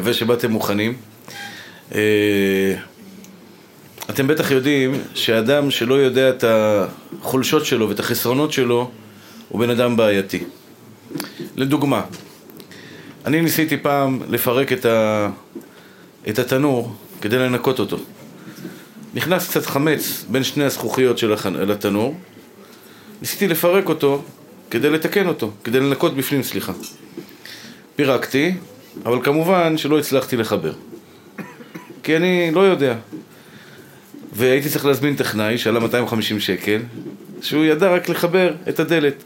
מקווה שבאתם מוכנים. אתם בטח יודעים שאדם שלא יודע את החולשות שלו ואת החסרונות שלו הוא בן אדם בעייתי. לדוגמה, אני ניסיתי פעם לפרק את התנור כדי לנקות אותו. נכנס קצת חמץ בין שני הזכוכיות של התנור. ניסיתי לפרק אותו כדי לתקן אותו, כדי לנקות בפנים, סליחה. פירקתי, אבל כמובן שלא הצלחתי לחבר. כי אני לא יודע. והייתי צריך להזמין טכנאי שעלה 250 שקל, שהוא ידע רק לחבר את הדלת.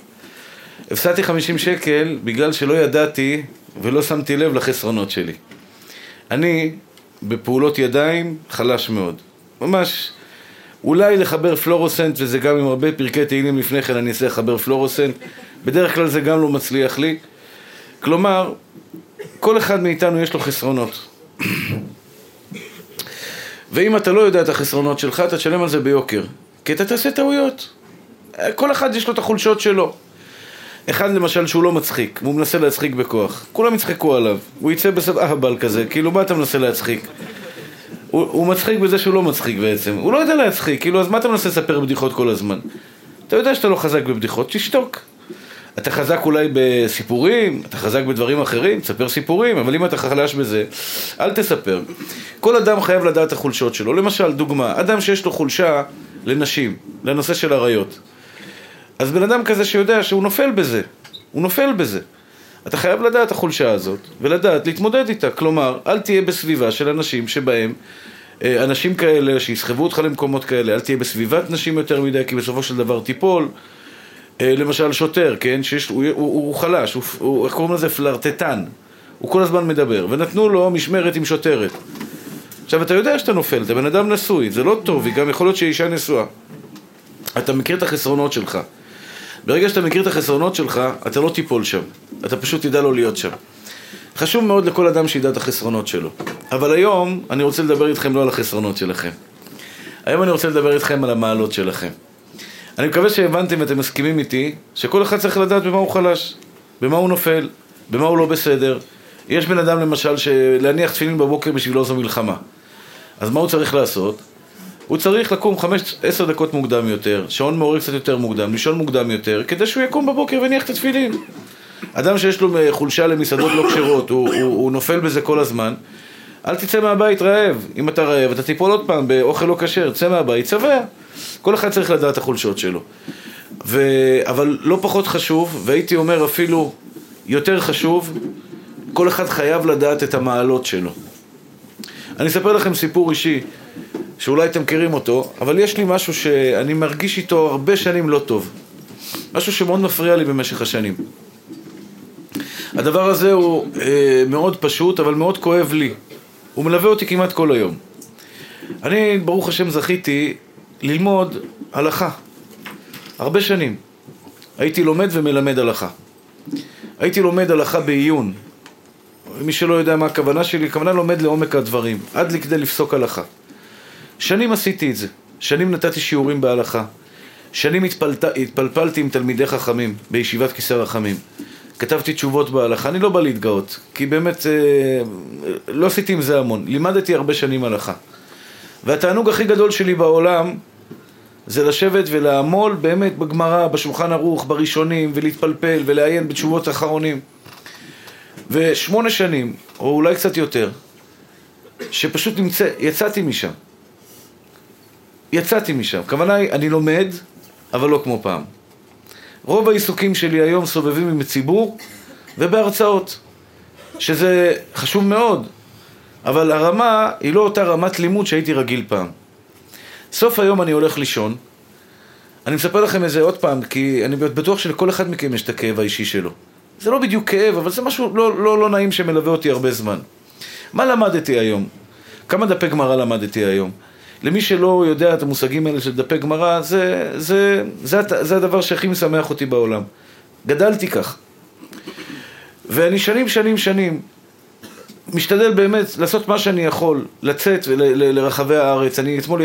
הפסעתי 50 שקל בגלל שלא ידעתי ולא שמתי לב לחסרונות שלי. אני בפעולות ידיים חלש מאוד. ממש, אולי לחבר פלורוסנט, וזה גם עם הרבה פרקי תהילים לפני כן אני אעשה לחבר פלורוסנט, בדרך כלל זה גם לא מצליח לי. כלומר, כל אחד מאיתנו יש לו חסרונות. ואם אתה לא יודע את החסרונות שלך, אתה תשלם על זה ביוקר. כי אתה תעשה טעויות. כל אחד יש לו את החולשות שלו. אחד למשל שהוא לא מצחיק, הוא מנסה להצחיק בכוח. כולם יצחקו עליו. הוא יצא בסבאבל כזה, כאילו מה אתה מנסה להצחיק? הוא מצחיק בזה שהוא לא מצחיק בעצם. הוא לא יודע להצחיק, כאילו אז מה אתה מנסה לספר בדיחות כל הזמן? אתה יודע שאתה לא חזק בבדיחות, תשתוק. אתה חזק אולי בסיפורים, אתה חזק בדברים אחרים, תספר סיפורים, אבל אם אתה חלש בזה, אל תספר. כל אדם חייב לדעת החולשות שלו. למשל, דוגמה, אדם שיש לו חולשה לנשים, לנושא של הריות. אז בן אדם כזה שיודע שהוא נופל בזה, הוא נופל בזה. אתה חייב לדעת החולשה הזאת, ולדעת להתמודד איתה. כלומר, אל תהיה בסביבה של אנשים שבהם, אנשים כאלה שיסחבו אותך למקומות כאלה, אל תהיה בסביבת נשים יותר מדי, כי בסופו של דבר תיפול. למשל שוטר, כן, הוא חלש, הוא, איך קוראים לזה, פלרטטן, הוא כל הזמן מדבר, ונתנו לו משמרת עם שוטרת. עכשיו, אתה יודע שאתה נופל, אתה בן אדם נשוי, זה לא טוב, וגם יכול להיות שאישה נשואה. אתה מכיר את החסרונות שלך. ברגע שאתה מכיר את החסרונות שלך, אתה לא תיפול שם, אתה פשוט תדע לא להיות שם. חשוב מאוד לכל אדם שידע את החסרונות שלו. אבל היום אני רוצה לדבר איתכם לא על החסרונות שלכם. היום אני רוצה לדבר איתכם על המעלות שלכם. אני מקווה שהבנתם ואתם מסכימים איתי שכל אחד צריך לדעת במה הוא חלש, במה הוא נופל, במה הוא לא בסדר. יש בן אדם למשל שלהניח תפילין בבוקר בשבילו זו מלחמה. אז מה הוא צריך לעשות? הוא צריך לקום 5-10 דקות מוקדם יותר, שעון מעורר קצת יותר מוקדם, לישון מוקדם יותר, כדי שהוא יקום בבוקר וניח את התפילין. אדם שיש לו חולשה למסעדות לא כשרות, הוא נופל בזה כל הזמן. אל תצא מהבית רעב. אם אתה רעב, אתה תיפול עוד פעם באוכל לא כשר, צא מהבית, צבע. כל אחד צריך לדעת החולשות שלו. אבל לא פחות חשוב, והייתי אומר אפילו יותר חשוב, כל אחד חייב לדעת את המעלות שלו. אני אספר לכם סיפור אישי, שאולי אתם מכירים אותו, אבל יש לי משהו שאני מרגיש איתו הרבה שנים לא טוב. משהו שמאוד מפריע לי במשך השנים. הדבר הזה הוא מאוד פשוט, אבל מאוד כואב לי. הוא מלווה אותי כמעט כל היום. אני, ברוך השם, זכיתי ללמוד הלכה. הרבה שנים. הייתי לומד ומלמד הלכה. הייתי לומד הלכה בעיון. מי שלא יודע מה הכוונה שלי, כוונה לומד לעומק הדברים, עד לכדי לפסוק הלכה. שנים עשיתי את זה. שנים נתתי שיעורים בהלכה. שנים התפלפלתי עם תלמידי חכמים, בישיבת כיסא רחמים. כתבתי תשובות בהלכה, אני לא בא להתגאות, כי באמת לא עשיתי עם זה המון. לימדתי הרבה שנים הלכה. והתענוג הכי גדול שלי בעולם זה לשבת ולעמול באמת בגמרא, בשולחן ערוך, בראשונים, ולהתפלפל ולעיין בתשובות האחרונים. 8 שנים, או אולי קצת יותר, שפשוט יצאתי משם. יצאתי משם. כוונה היא, אני לומד, אבל לא כמו פעם. רוב העיסוקים שלי היום סובבים עם הציבור ובהרצאות, שזה חשוב מאוד, אבל הרמה היא לא אותה רמת לימוד שהייתי רגיל פעם. סוף היום אני הולך לישון, אני מספר לכם את זה עוד פעם, כי אני בטוח שלכל אחד מכם יש את הכאב האישי שלו. זה לא בדיוק כאב, אבל זה משהו לא נעים שמלווה אותי הרבה זמן. מה למדתי היום? כמה דפי גמרא למדתי היום? למי שלא יודע את המושגים האלה של דפי גמרא, זה הדבר שהכי משמח אותי בעולם. גדלתי כך. ואני שנים, משתדל באמת לעשות מה שאני יכול, לצאת לרחבי הארץ. אני אתמול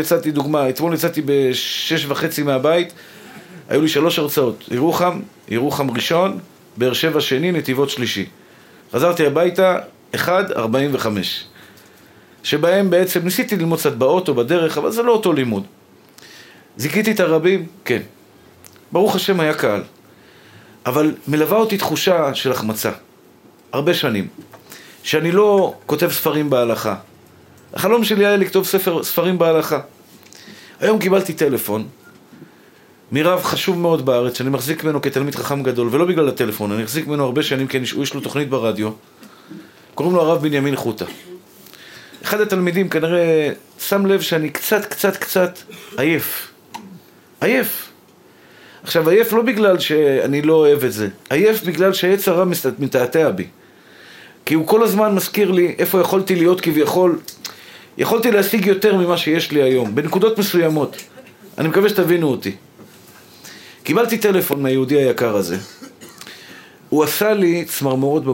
יצאתי ב6:30 מהבית, היו לי 3 הרצאות, ירוחם ראשון, באר שבע שני, נתיבות שלישי. חזרתי הביתה, 1.45, שבהם בעצם ניסיתי ללמוד קצת באוטו, בדרך, אבל זה לא אותו לימוד. זיכיתי את הרבים, כן. ברוך השם היה קהל. אבל מלווה אותי תחושה של החמצה. הרבה שנים. שאני לא כותב ספרים בהלכה. החלום שלי היה לכתוב ספרים בהלכה. היום קיבלתי טלפון, מרב חשוב מאוד בארץ, שאני מחזיק ממנו כתלמיד חכם גדול, ולא בגלל הטלפון, אני מחזיק ממנו הרבה שנים, כי יש לו תוכנית ברדיו, קוראים לו הרב בנימין חוטה. אחד התלמידים כנראה שם לב שאני קצת עייף. עכשיו, עייף לא בגלל שאני לא אוהב את זה, עייף בגלל שהיצר הרע מתעתע בי. כי הוא כל הזמן מזכיר לי איפה יכולתי להיות כביכול, יכולתי להשיג יותר ממה שיש לי היום, בנקודות מסוימות. אני מקווה שתבינו אותי. קיבלתי טלפון מהיהודי היקר הזה. הוא עשה לי צמרמורות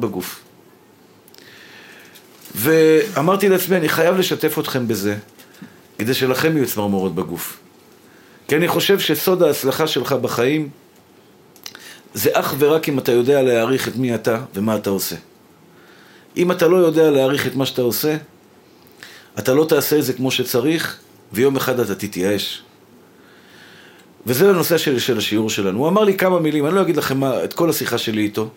בגוף. ואמרתי לעצמי, אני חייב לשתף אתכם בזה, כדי שלכם יהיו צמרמורות בגוף. כי אני חושב שסוד ההצלחה שלך בחיים, זה אך ורק אם אתה יודע להעריך את מי אתה ומה אתה עושה. אם אתה לא יודע להעריך את מה שאתה עושה, אתה לא תעשה את זה כמו שצריך, ויום אחד אתה תתייאש. וזה הנושא של השיעור שלנו. הוא אמר לי כמה מילים, אני לא אגיד לכם את כל השיחה שלי איתו,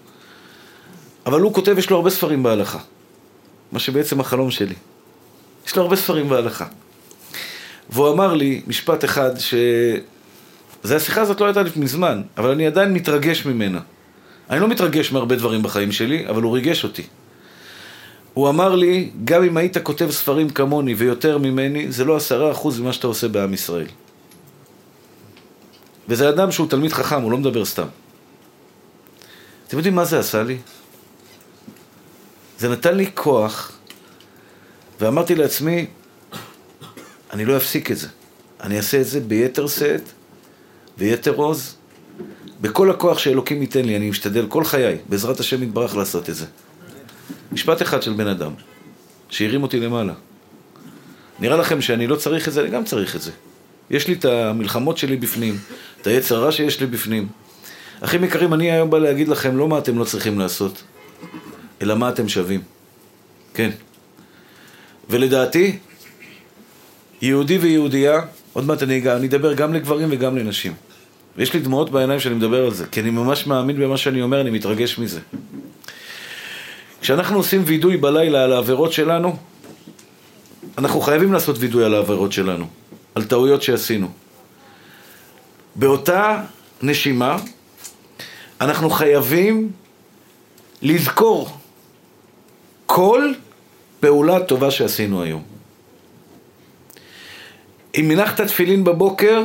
אבל הוא כותב, יש לו הרבה ספרים בהלכה. מה שבעצם החלום שלי. יש לו הרבה ספרים בהלכה. והוא אמר לי משפט אחד השיחה הזאת לא הייתה לי מזמן, אבל אני עדיין מתרגש ממנה. אני לא מתרגש מהרבה דברים בחיים שלי, אבל הוא ריגש אותי. הוא אמר לי, גם אם היית כותב ספרים כמוני ויותר ממני, זה לא 10% ממה שאתה עושה בעם ישראל. וזה אדם שהוא תלמיד חכם, הוא לא מדבר סתם. אתם יודעים מה זה עשה לי? זה נתן לי כוח, ואמרתי לעצמי, אני לא אפסיק את זה. אני אעשה את זה ביתר שאת, ויתר עוז, בכל הכוח שאלוקים ייתן לי, אני משתדל כל חיי, בעזרת השם יתברך לעשות את זה. משפט אחד של בן אדם, שהרים אותי למעלה. נראה לכם שאני לא צריך את זה, אני גם צריך את זה. יש לי את המלחמות שלי בפנים, את היצר הרע שיש לי בפנים. אחים יקרים, אני היום בא להגיד לכם, לא מה אתם לא צריכים לעשות, אלא מה אתם שווים. כן. ולדעתי, יהודי ויהודייה, עוד מעט אני אדבר גם לגברים וגם לנשים. ויש לי דמעות בעיניים שאני מדבר על זה, כי אני ממש מאמין במה שאני אומר, אני מתרגש מזה. כשאנחנו עושים וידוי בלילה על העבירות שלנו, אנחנו חייבים לעשות וידוי על העבירות שלנו, על טעויות שעשינו. באותה נשימה, אנחנו חייבים לזכור כל פעולה טובה שעשינו היום. אם הנחת תפילין בבוקר,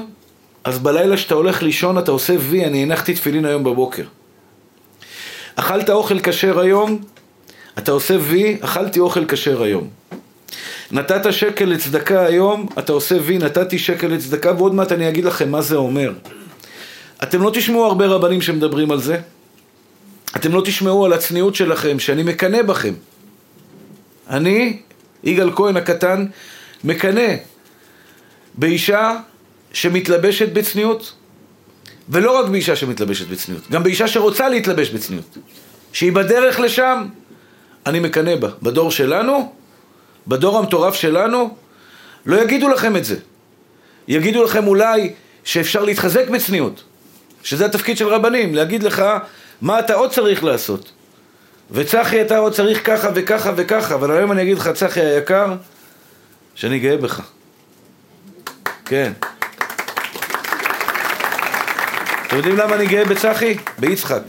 אז בלילה שאתה הולך לישון, אתה עושה וי, אני הנחתי תפילין היום בבוקר. אכלת אוכל כשר היום, אתה עושה וי, אכלתי אוכל כשר היום. נתת שקל לצדקה היום, אתה עושה וי, נתתי שקל לצדקה, ועוד מעט אני אגיד לכם מה זה אומר. אתם לא תשמעו הרבה רבנים שמדברים על זה. אתם לא תשמעו על הצניעות שלכם, שאני מקנה בכם. אני, יגאל כהן הקטן, מקנה באישה שמתלבשת בצניעות, ולא רק באישה שמתלבשת בצניעות, גם באישה שרוצה להתלבש בצניעות, שהיא בדרך לשם, אני מקנה בה. בדור שלנו, בדור המטורף שלנו, לא יגידו לכם את זה. יגידו לכם אולי שאפשר להתחזק בצניעות, שזה התפקיד של רבנים, להגיד לך מה אתה עוד צריך לעשות. וצחי, אתה עוד צריך ככה וככה וככה, אבל היום אני אגיד לך, צחי היקר, שאני גאה בך. כן. אתם יודעים למה אני גאה בצחי? ביצחק.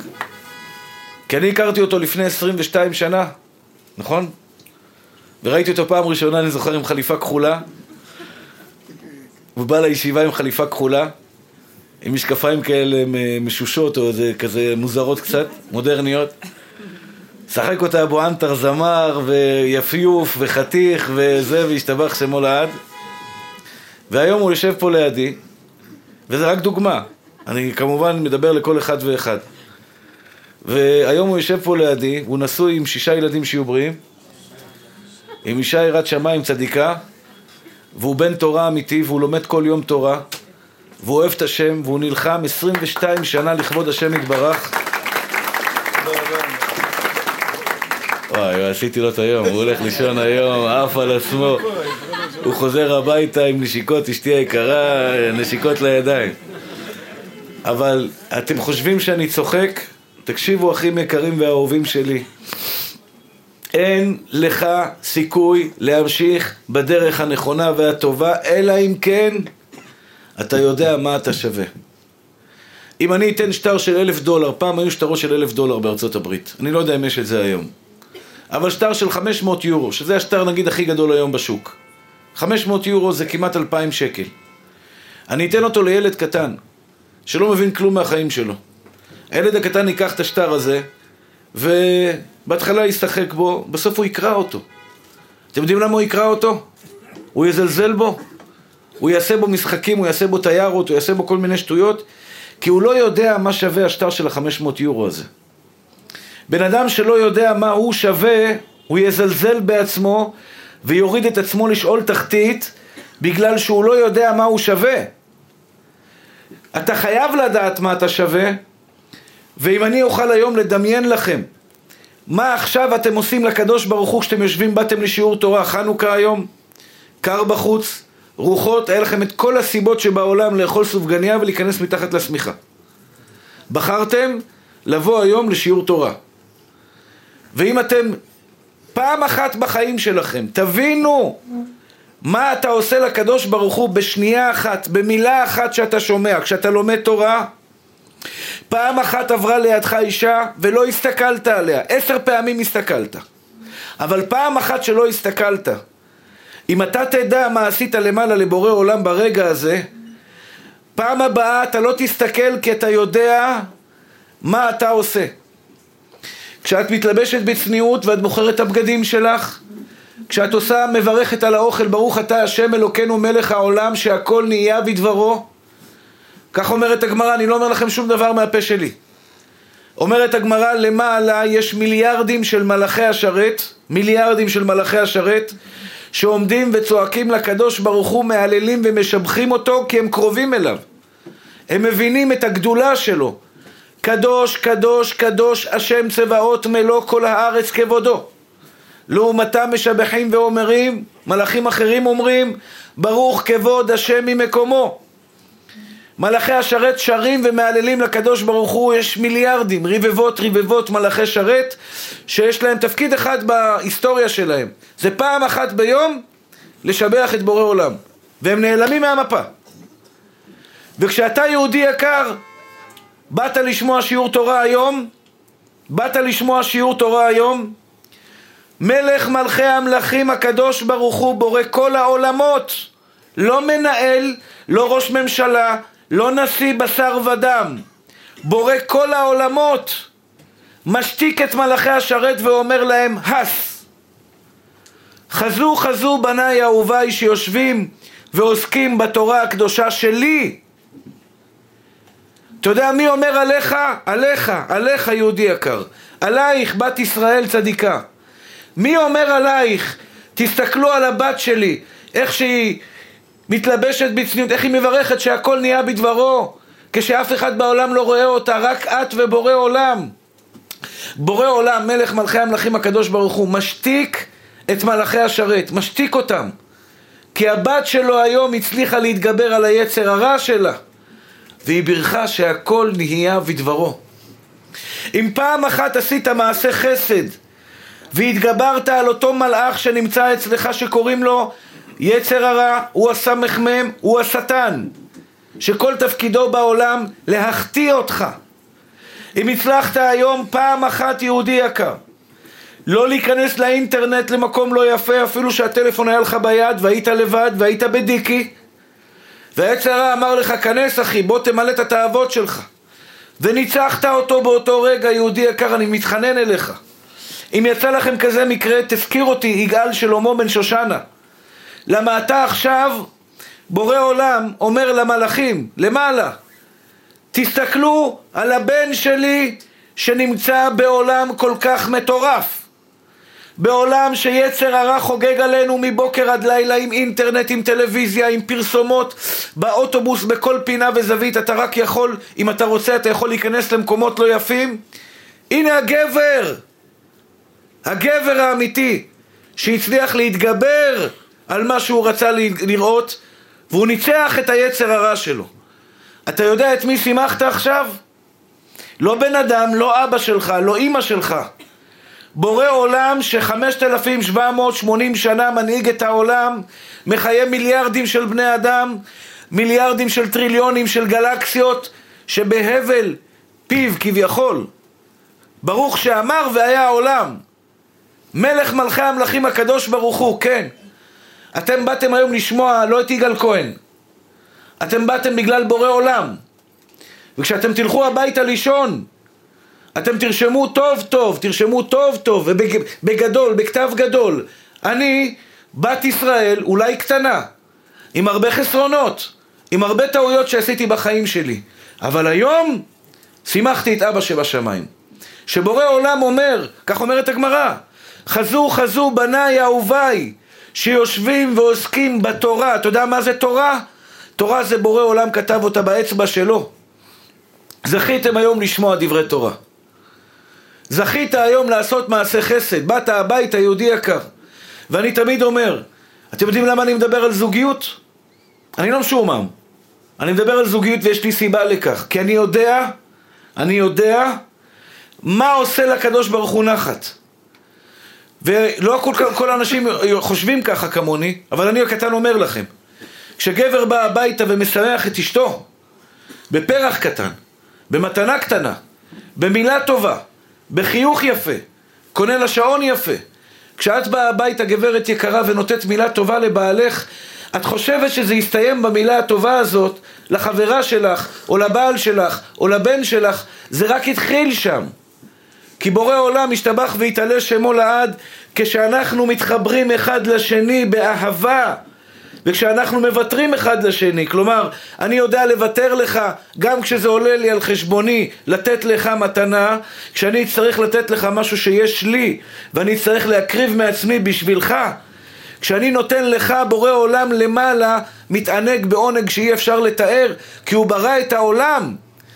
כי אני הכרתי אותו לפני 22 שנה, נכון? וראיתי אותו פעם ראשונה, אני זוכר, עם חליפה כחולה. הוא בא לישיבה עם חליפה כחולה, עם משקפיים כאלה משושות, או כזה מוזרות קצת, מודרניות. שחק אותה אבו אנטר זמר, ויפיוף, וחתיך, וזה, והשתבח שמו לעד. והיום הוא יושב פה לידי, וזה רק דוגמה. אני כמובן מדבר לכל אחד ואחד. והיום הוא יושב פה לידי, הוא נשוי עם 6 ילדים שיהיו בריאים, עם אישה יראת שמיים צדיקה, והוא בן תורה אמיתי, והוא לומד כל יום תורה, והוא אוהב את השם, והוא נלחם 22 שנה לכבוד השם יתברך. וואי, עשיתי לו את היום, הוא הולך לישון היום, אף על עצמו. הוא חוזר הביתה עם נשיקות, אשתי היקרה, נשיקות לידיים. אבל אתם חושבים שאני צוחק? תקשיבו, אחים יקרים והאהובים שלי. אין לך סיכוי להמשיך בדרך הנכונה והטובה, אלא אם כן אתה יודע מה אתה שווה. אם אני אתן שטר של $1,000, פעם היו שטרו של $1,000 בארצות הברית. אני לא יודע אם יש את זה היום. אבל שטר של $500, שזה השטר נגיד הכי גדול היום בשוק. $500 זה כמעט $2,000. אני אתן אותו לילד קטן, שלא מבין כלום מהחיים שלו. הילד הקטן ייקח את השטר הזה, ובהתחלה ישחק בו, בסוף הוא יקרא אותו. אתם יודעים למה הוא יקרא אותו? הוא יזלזל בו, הוא יעשה בו משחקים, הוא יעשה בו תיירות, הוא יעשה בו כל מיני שטויות, כי הוא לא יודע מה שווה השטר של ה-500 יורו הזה. בן אדם שלא יודע מה הוא שווה, הוא יזלזל בעצמו, ויוריד את עצמו לשאול תחתית, בגלל שהוא לא יודע מה הוא שווה. אתה חייב לדעת מה אתה שווה, ואם אני אוכל היום לדמיין לכם, מה עכשיו אתם עושים לקדוש ברוך הוא כשאתם יושבים, באתם לשיעור תורה, חנוכה היום, קר בחוץ, רוחות, היה לכם את כל הסיבות שבעולם לאכול סופגניה ולהיכנס מתחת לשמיכה. בחרתם לבוא היום לשיעור תורה. ואם אתם פעם אחת בחיים שלכם, תבינו מה אתה עושה לקדוש ברוך הוא בשנייה אחת, במילה אחת שאתה שומע, כשאתה לומד תורה. פעם אחת עברה לידך אישה ולא הסתכלת עליה, 10 פעמים הסתכלת. אבל פעם אחת שלא הסתכלת, אם אתה תדע מה עשית למעלה לבורא עולם ברגע הזה, פעם הבאה אתה לא תסתכל, כי אתה יודע מה אתה עושה. כשאת מתלבשת בצניעות ואת בוחרת את הבגדים שלך, כשאת עושה מברכת על האוכל, ברוך אתה השם אלוקנו מלך העולם שהכל נהיה בדברו, כך אומרת הגמרא, אני לא אומר לכם שום דבר מהפה שלי. אומרת הגמרא, למעלה יש מיליארדים של מלאכי השרת, שעומדים וצועקים לקדוש ברוך הוא, מעללים ומשבחים אותו, כי הם קרובים אליו. הם מבינים את הגדולה שלו. קדוש, קדוש, קדוש, השם צבאות מלוא כל הארץ כבודו. לעומתם משבחים ואומרים, מלאכים אחרים אומרים, ברוך כבוד השם ממקומו. מלאכי השרת שרים ומעללים לקדוש ברוך הוא, יש מיליארדים, רבבות מלאכי שרת, שיש להם תפקיד אחד בהיסטוריה שלהם. זה פעם אחת ביום לשבח את בורא עולם. והם נעלמים מהמפה. וכשאתה יהודי יקר, באת לשמוע שיעור תורה היום, מלך מלכי המלכים הקדוש ברוך הוא, בורא כל העולמות, לא מנהל, לא ראש ממשלה, לא נשיא בשר ודם, בורא כל העולמות, משתיק את מלאכי השרת ואומר להם, הס. חזו חזו בני אהוביי שיושבים ועוסקים בתורה הקדושה שלי. אתה יודע מי אומר עליך? עליך יהודי יקר, עלייך בת ישראל צדיקה. מי אומר עלייך? תסתכלו על הבת שלי, איך שהיא מתלבשת בצניעות, איך היא מברכת שהכל נהיה בדברו, כשאף אחד בעולם לא רואה אותה, רק את ובורא עולם. בורא עולם, מלך מלכי המלכים הקדוש ברוך הוא, משתיק את מלאכי השרת, משתיק אותם, כי הבת שלו היום הצליחה להתגבר על היצר הרע שלה, והיא ברכה שהכל נהיה בדברו. אם פעם אחת עשית מעשה חסד, והתגברת על אותו מלאך שנמצא אצלך שקוראים לו יצר הרע, הוא הסמ"ם, הוא השטן, שכל תפקידו בעולם להחטיא אותך. אם הצלחת היום פעם אחת יהודי יקר, לא להיכנס לאינטרנט למקום לא יפה, אפילו שהטלפון היה לך ביד והיית לבד והיית בדיקי, והיצר הרע אמר לך, כנס אחי, בוא תמלא את התאוות שלך, וניצחת אותו באותו רגע, יהודי יקר, אני מתחנן אליך. אם יצא לכם כזה מקרה, תזכיר אותי, יגאל שלמה בן שושנה. למה אתה עכשיו, בורא עולם אומר למלאכים, למעלה, תסתכלו על הבן שלי שנמצא בעולם כל כך מטורף. בעולם שיצר הרע חוגג עלינו מבוקר עד לילה, עם אינטרנט, עם טלוויזיה, עם פרסומות, באוטובוס, בכל פינה וזווית. אתה רק יכול, אם אתה רוצה, אתה יכול להיכנס למקומות לא יפים. הנה הגבר, הגבר האמיתי שהצליח להתגבר על מה שהוא רצה לראות, והוא ניצח את היצר הרע שלו. אתה יודע את מי שימחת עכשיו? לא בן אדם, לא אבא שלך, לא אמא שלך. בורא עולם ש5,780 שנה מנהיג את העולם, מחיה מיליארדים של בני אדם, מיליארדים של טריליונים של גלקסיות, שבהבל פיו כביכול. ברוך שאמר והיה העולם. מלך מלכי המלכים הקדוש ברוך הוא, כן. אתם באתם היום לשמוע לא את יגאל כהן. אתם באתם בגלל בורא עולם. וכשאתם תלכו הביתה לישון, אתם תרשמו טוב טוב, תרשמו טוב טוב, ובגדול, בכתב גדול. אני, בת ישראל, אולי קטנה, עם הרבה חסרונות, עם הרבה טעויות שעשיתי בחיים שלי. אבל היום, שימחתי את אבא שבשמיים. שבורא עולם אומר, כך אומרת הגמרא, חזו חזו בניי אהוביי, שיושבים ועוסקים בתורה. אתה יודע מה זה תורה? תורה זה בורא עולם כתב אותה באצבע שלו. זכיתם היום לשמוע דברי תורה. זכית היום לעשות מעשה חסד. באת הבית היהודי יקר. ואני תמיד אומר, אתם יודעים למה אני מדבר על זוגיות? אני לא משומם. אני מדבר על זוגיות ויש לי סיבה לכך. כי אני יודע מה עושה לקדוש ברוך הוא נחת. ולא כל האנשים חושבים ככה כמוני, אבל אני הקטן אומר לכם, כשגבר בא הביתה ומשמח את אשתו, בפרח קטן, במתנה קטנה, במילה טובה, בחיוך יפה, קונה לשעון יפה, כשאת באה הביתה גברת יקרה ונותת מילה טובה לבעלך, את חושבת שזה יסתיים במילה הטובה הזאת, לחברה שלך, או לבעל שלך, או לבן שלך, זה רק התחיל שם. כי בורא עולם משתבח והתעלה שמו לעד, כשאנחנו מתחברים אחד לשני באהבה, וכשאנחנו מבטרים אחד לשני, כלומר, אני יודע לוותר לך, גם כשזה עולה לי על חשבוני, לתת לך מתנה, כשאני צריך לתת לך משהו שיש לי, ואני צריך להקריב מעצמי בשבילך, כשאני נותן לך בורא עולם למעלה, מתענג בעונג שאי אפשר לתאר, כי הוא ברא את העולם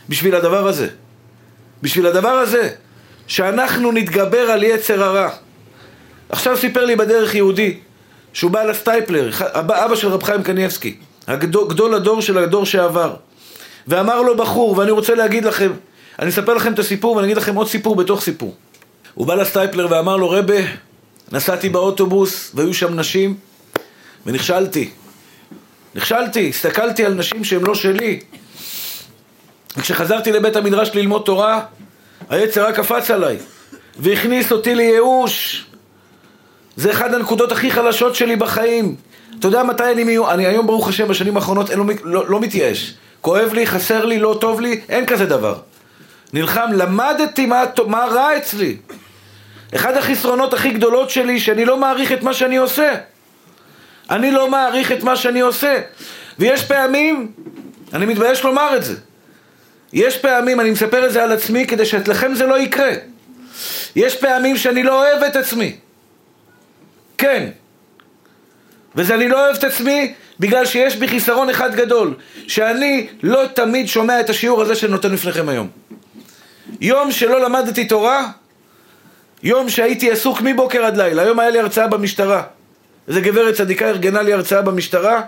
בשביל הדבר הזה. בשביל הדבר הזה. שאנחנו נתגבר על יצר הרע. עכשיו סיפר לי בדרך יהודי, שהוא בא לסטייפלר, אבא של רב חיים קניאבסקי, גדול הדור של הדור שעבר, ואמר לו בחור, ואני רוצה להגיד לכם, אני אספר לכם את הסיפור, ואני אגיד לכם עוד סיפור בתוך סיפור. הוא בא לסטייפלר ואמר לו, רבא, נסעתי באוטובוס, והיו שם נשים, ונכשלתי, הסתכלתי על נשים שהן לא שלי, וכשחזרתי לבית המדרש ללמוד תורה, היצר רק קפץ עליי, והכניס אותי לייאוש. זה אחד הנקודות הכי חלשות שלי בחיים. אתה יודע מתי אני היום ברוך השם בשנים האחרונות לא מתייאש. כואב לי, חסר לי, לא טוב לי, אין כזה דבר. נלחם, למדתי מה רע אצלי. אחד החסרונות הכי גדולות שלי, שאני לא מעריך את מה שאני עושה. ויש פעמים, אני מתבייש לומר את זה. יש פעמים, אני מספר את זה על עצמי כדי שאתלכם זה לא יקרה. יש פעמים שאני לא אוהב את עצמי. כן. וזה אני לא אוהב את עצמי בגלל שיש בי חיסרון אחד גדול. שאני לא תמיד שומע את השיעור הזה שאני נותן לפניכם היום. יום שלא למדתי תורה, יום שהייתי עסוק מבוקר עד לילה. היום היה לי הרצאה במשטרה. איזה גברת צדיקה ארגנה לי הרצאה במשטרה.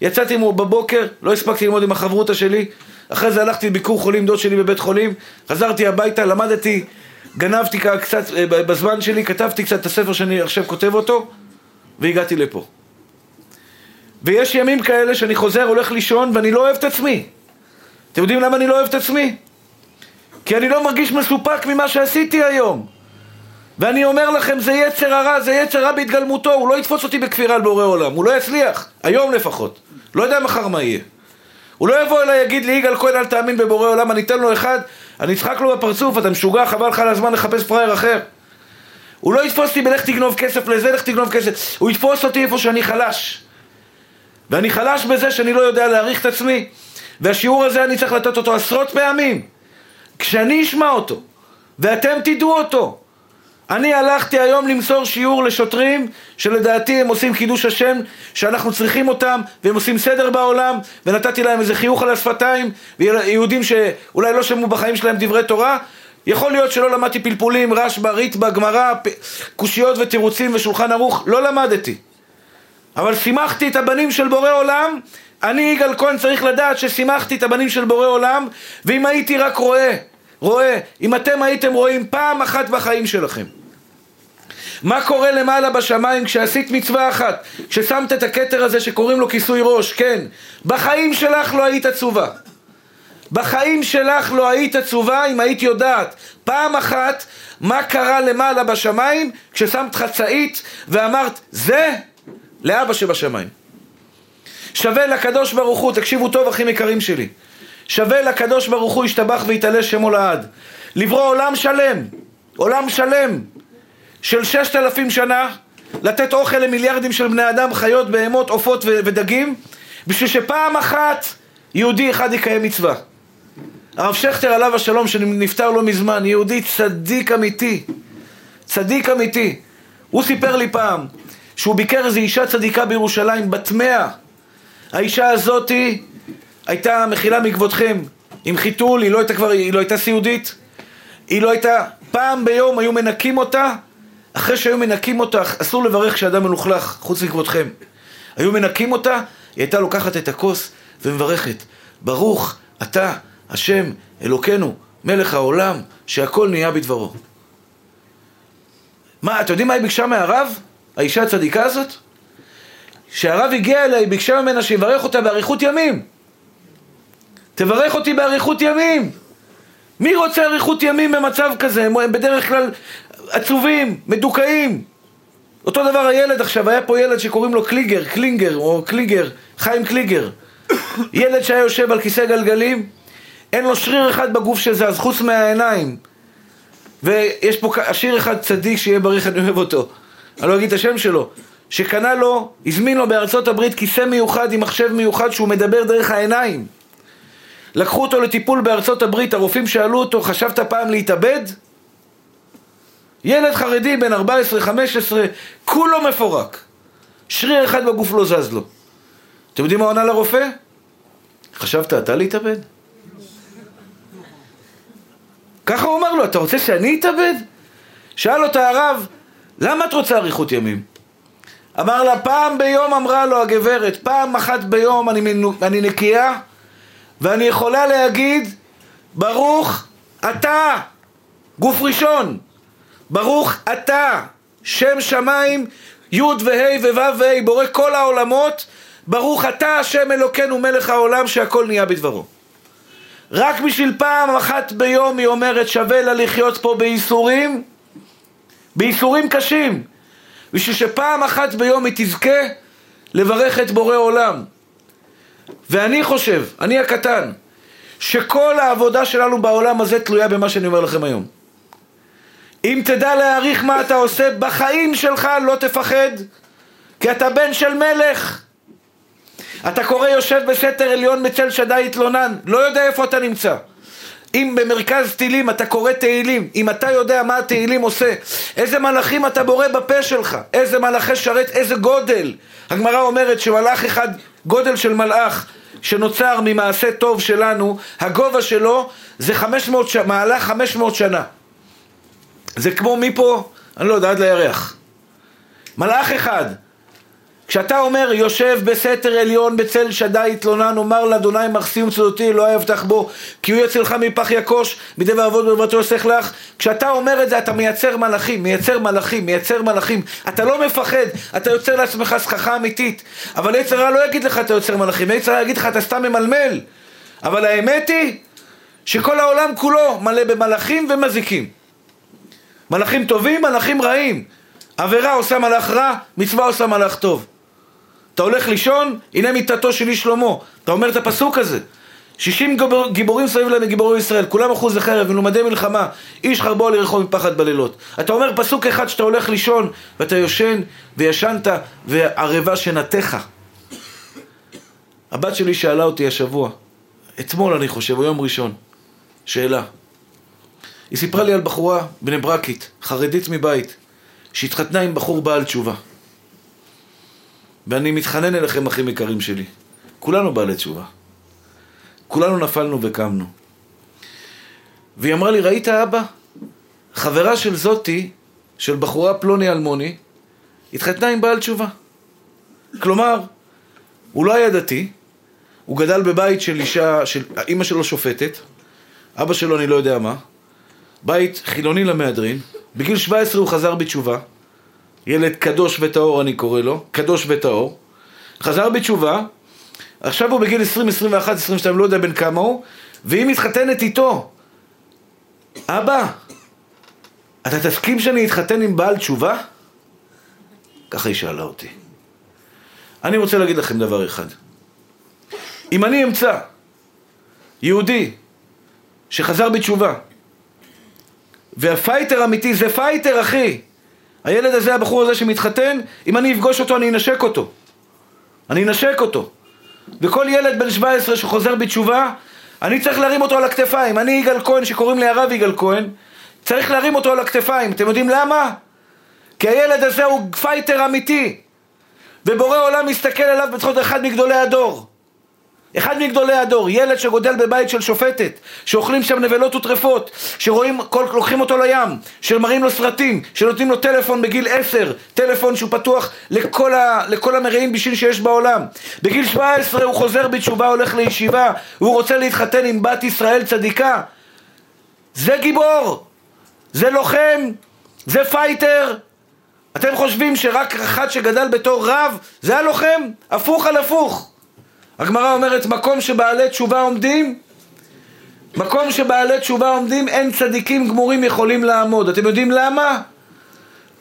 יצאתי בבוקר, לא הספקתי ללמוד עם החברותה שלי. אחרי זה הלכתי לביקור חולים, דוד שלי בבית חולים, חזרתי הביתה, למדתי, גנבתי קצת בזמן שלי, כתבתי קצת את הספר שאני עכשיו כותב אותו, והגעתי לפה. ויש ימים כאלה שאני חוזר, הולך לישון, ואני לא אוהב את עצמי. אתם יודעים למה אני לא אוהב את עצמי? כי אני לא מרגיש מסופק ממה שעשיתי היום. ואני אומר לכם, זה יצר הרע, זה יצר רע בהתגלמותו, הוא לא יתפוס אותי בכפירה על בורא עולם, הוא לא יצליח, היום לפחות. לא יודע מחר מה יהיה. הוא לא יבוא אליי, יגיד לי, יגאל כהן, אל תאמין בבורא עולם, אני אתן לו אחד, אני אצחק לו בפרצוף, אתה משוגע, חבל לך על הזמן לחפש פראייר אחר. הוא לא יתפוס אותי בלך תגנוב כסף לזה, לך תגנוב כסף. הוא יתפוס אותי איפה שאני חלש. ואני חלש בזה שאני לא יודע להעריך את עצמי. והשיעור הזה אני צריך לתת אותו עשרות פעמים. כשאני אשמע אותו, ואתם תדעו אותו. אני הלכתי היום למסור שיעור לשוטרים שלדעתי הם עושים קידוש השם שאנחנו צריכים אותם והם עושים סדר בעולם ונתתי להם איזה חיוך על השפתיים ויהודים שאולי לא שמעו בחיים שלהם דברי תורה יכול להיות שלא למדתי פלפולים, רשב"א, ריטב"א, גמרא, קושיות ותירוצים ושולחן ערוך, לא למדתי. אבל שימחתי את הבנים של בורא עולם, אני יגאל כהן צריך לדעת ששימחתי את הבנים של בורא עולם, ואם הייתי רק רואה, אם אתם הייתם רואים פעם אחת בחיים שלכם, מה קורה למעלה בשמיים כשעשית מצווה אחת, כששמת את הכתר הזה שקוראים לו כיסוי ראש, כן, בחיים שלך לא היית עצובה. בחיים שלך לא היית עצובה אם היית יודעת פעם אחת מה קרה למעלה בשמיים כששמת חצאית ואמרת זה לאבא שבשמיים. שווה לקדוש ברוך הוא, תקשיבו טוב אחים יקרים שלי, שווה לקדוש ברוך הוא ישתבח ויתעלה שמו לעד, לברוא עולם שלם של 6,000 שנה, לתת אוכל למיליארדים של בני אדם, חיות, בהמות, עופות ודגים, בשביל שפעם אחת יהודי אחד יקיים מצווה. הרב שכתר עליו השלום שנפטר לא מזמן, יהודי צדיק אמיתי, הוא סיפר לי פעם שהוא ביקר איזו אישה צדיקה בירושלים בת 100. האישה הזאת הייתה מכילה מכבודכם עם חיתול, היא לא הייתה סיעודית, היא לא הייתה, פעם ביום היו מנקים אותה, אחרי שהיו מנקים אותה, אסור לברך כשאדם מלוכלך חוץ מכבודכם, היו מנקים אותה, היא הייתה לוקחת את הכוס ומברכת, ברוך אתה השם אלוקנו מלך העולם שהכל נהיה בדברו. מה, אתם יודעים מה היא ביקשה מהרב? האישה הצדיקה הזאת שהרב הגיע אליה, היא ביקשה ממנה שיברך אותה באריכות ימים. תברך אותי באריכות ימים. מי רוצה אריכות ימים במצב כזה? הם בדרך כלל עצובים, מדוכאים. אותו דבר הילד עכשיו, היה פה ילד שקוראים לו קליגר, חיים קליגר. ילד שהיה יושב על כיסא גלגלים, אין לו שריר אחד בגוף שזז, חוץ מהעיניים. ויש פה שיר אחד צדיק שיהיה בריך, אני אוהב אותו. אני לא אגיד את השם שלו. שקנה לו, הזמין לו בארצות הברית כיסא מיוחד עם מחשב מיוחד שהוא מדבר דרך העיניים. לקחו אותו לטיפול בארצות הברית, הרופאים שאלו אותו, חשבת פעם להתאבד? ילד חרדי בן 14-15, כולו מפורק. שריר אחד בגוף לא זז לו. אתם יודעים מה עונה לרופא? חשבת אתה להתאבד? ככה הוא אמר לו, אתה רוצה שאני אתאבד? שאל אותה הרב, למה את רוצה אריכות ימים? אמר לה, פעם ביום, אמרה לו הגברת, פעם אחת ביום אני נקייה, ואני יכולה להגיד, ברוך אתה, גוף ראשון, ברוך אתה, שם שמיים, י' וה' וו' וה', בורא כל העולמות, ברוך אתה השם אלוקנו מלך העולם שהכל נהיה בדברו. רק בשביל פעם אחת ביום היא אומרת שווה לה לחיות פה בייסורים קשים, בשביל שפעם אחת ביום היא תזכה לברך את בורא עולם. ואני חושב, אני הקטן, שכל העבודה שלנו בעולם הזה תלויה במה שאני אומר לכם היום. אם תדע להעריך מה אתה עושה בחיים שלך לא תפחד, כי אתה בן של מלך. אתה קורא יושב בסתר עליון מצל שדי התלונן, לא יודע איפה אתה נמצא. אם במרכז תהילים אתה קורא תהילים, אם אתה יודע מה התהילים עושה, איזה מלאכים אתה בורא בפה שלך, איזה מלאכי שרת, איזה גודל. הגמרא אומרת שמלאך אחד, גודל של מלאך שנוצר ממעשה טוב שלנו, הגובה שלו זה 500, מעלה 500 שנה. זה כמו מפה, אני לא יודע, עד לירח. מלאך אחד. כשאתה אומר יושב בסתר עליון בצל שדי התלונן, אומר לאדוני מחסי ומצדותי לא יבטח בו, כי הוא יצילך מפח יקוש, מדי ועבוד בבטו יוסך לך. כשאתה אומר את זה אתה מייצר מלאכים, אתה לא מפחד, אתה יוצר לעצמך שכחה אמיתית. אבל היצרה לא יגיד לך אתה יוצר מלאכים, היצרה יגיד לך אתה סתם ממלמל. אבל האמת היא שכל העולם כולו מלא במלאכים ומזיקים, מלאכים טובים, מלאכים רעים. עבירה עושה מלאך רע, מצווה עושה מלאך טוב. אתה הולך לישון, הנה מיטתו של איש שלמה. אתה אומר את הפסוק הזה. 60 גיבורים סביב להם גיבורי ישראל, כולם אחוז לחרב, ולומדי מלחמה, איש חרבו על יריחו מפחד בלילות. אתה אומר פסוק אחד שאתה הולך לישון, ואתה יושן, וישנת, וערבה שנתך. הבת שלי שאלה אותי השבוע, אתמול אני חושב, יום ראשון, שאלה. היא סיפרה לי על בחורה בני ברקית, חרדית מבית, שהתחתנה עם בחור בעל תשובה. ואני מתחנן אליכם אחים יקרים שלי, כולנו בעלי תשובה, כולנו נפלנו וקמנו. והיא אמרה לי, ראית אבא? חברה של זאתי, של בחורה פלוני אלמוני, התחתנה עם בעל תשובה. כלומר, הוא לא היה דתי, הוא גדל בבית של אישה, של אמא שלו שופטת, אבא שלו אני לא יודע מה, בית חילוני למהדרין, בגיל 17 הוא חזר בתשובה, ילד קדוש וטהור אני קורא לו, קדוש וטהור, חזר בתשובה, עכשיו הוא בגיל 20, 21, 22, לא יודע בין כמה הוא, והיא מתחתנת איתו. אבא, אתה תסכים שאני אתחתן עם בעל תשובה? ככה היא שאלה אותי. אני רוצה להגיד לכם דבר אחד. אם אני אמצא יהודי שחזר בתשובה, והפייטר אמיתי זה פייטר אחי, הילד הזה, הבחור הזה שמתחתן, אם אני אפגוש אותו אני אנשק אותו. אני אנשק אותו. וכל ילד בן 17 שחוזר בתשובה, אני צריך להרים אותו על הכתפיים. אני יגאל כהן, שקוראים לי הרב יגאל כהן, צריך להרים אותו על הכתפיים. אתם יודעים למה? כי הילד הזה הוא פייטר אמיתי. ובורא עולם מסתכל עליו בצחוק, אחד מגדולי הדור. אחד מגדולי הדור, ילד שגודל בבית של שופטת, שאוכלים שם נבלות וטרפות, שרואים, לוקחים אותו לים, שמראים לו סרטים, שנותנים לו טלפון בגיל 10, טלפון שהוא פתוח לכל המראים בשביל שיש בעולם. בגיל 17 הוא חוזר בתשובה, הולך לישיבה, והוא רוצה להתחתן עם בת ישראל צדיקה. זה גיבור, זה לוחם, זה פייטר. אתם חושבים שרק אחד שגדל בתור רב, זה הלוחם? הפוך על הפוך. הגמרא אומרת, מקום שבעלי תשובה עומדים, מקום שבעלי תשובה עומדים, אין צדיקים גמורים יכולים לעמוד. אתם יודעים למה?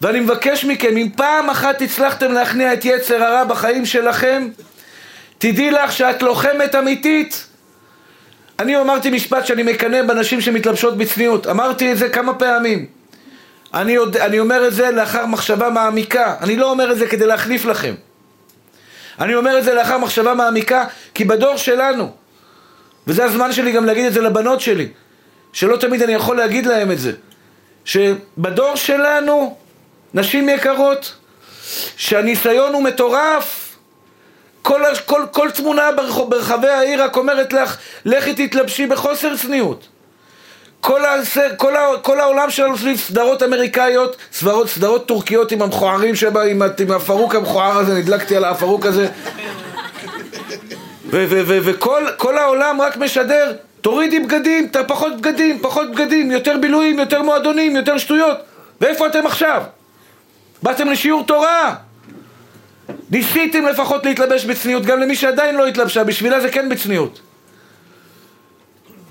ואני מבקש מכם, אם פעם אחת הצלחתם להכניע את יצר הרע בחיים שלכם, תדעי לך שאת לוחמת אמיתית. אני אמרתי משפט שאני מקנא בנשים שמתלבשות בצניעות. אמרתי את זה כמה פעמים. אני אומר את זה לאחר מחשבה מעמיקה. אני לא אומר את זה כדי להחליף לכם. אני אומר את זה לאחר מחשבה מעמיקה, כי בדור שלנו, וזה הזמן שלי גם להגיד את זה לבנות שלי, שלא תמיד אני יכול להגיד להם את זה, שבדור שלנו, נשים יקרות, שהניסיון הוא מטורף, כל תמונה ברחבי העיר רק אומרת לך, לכי תתלבשי בחוסר צניעות. כל העולם שלנו סביב סדרות אמריקאיות, סדרות טורקיות עם המכוערים שבה, עם הפרוק המכוער הזה, נדלקתי על הפרוק הזה. וכל העולם רק משדר, תורידי בגדים, פחות בגדים, פחות בגדים, יותר בילויים, יותר מועדונים, יותר שטויות. ואיפה אתם עכשיו? באתם לשיעור תורה. ניסיתם לפחות להתלבש בצניעות, גם למי שעדיין לא התלבשה, בשבילה זה כן בצניעות.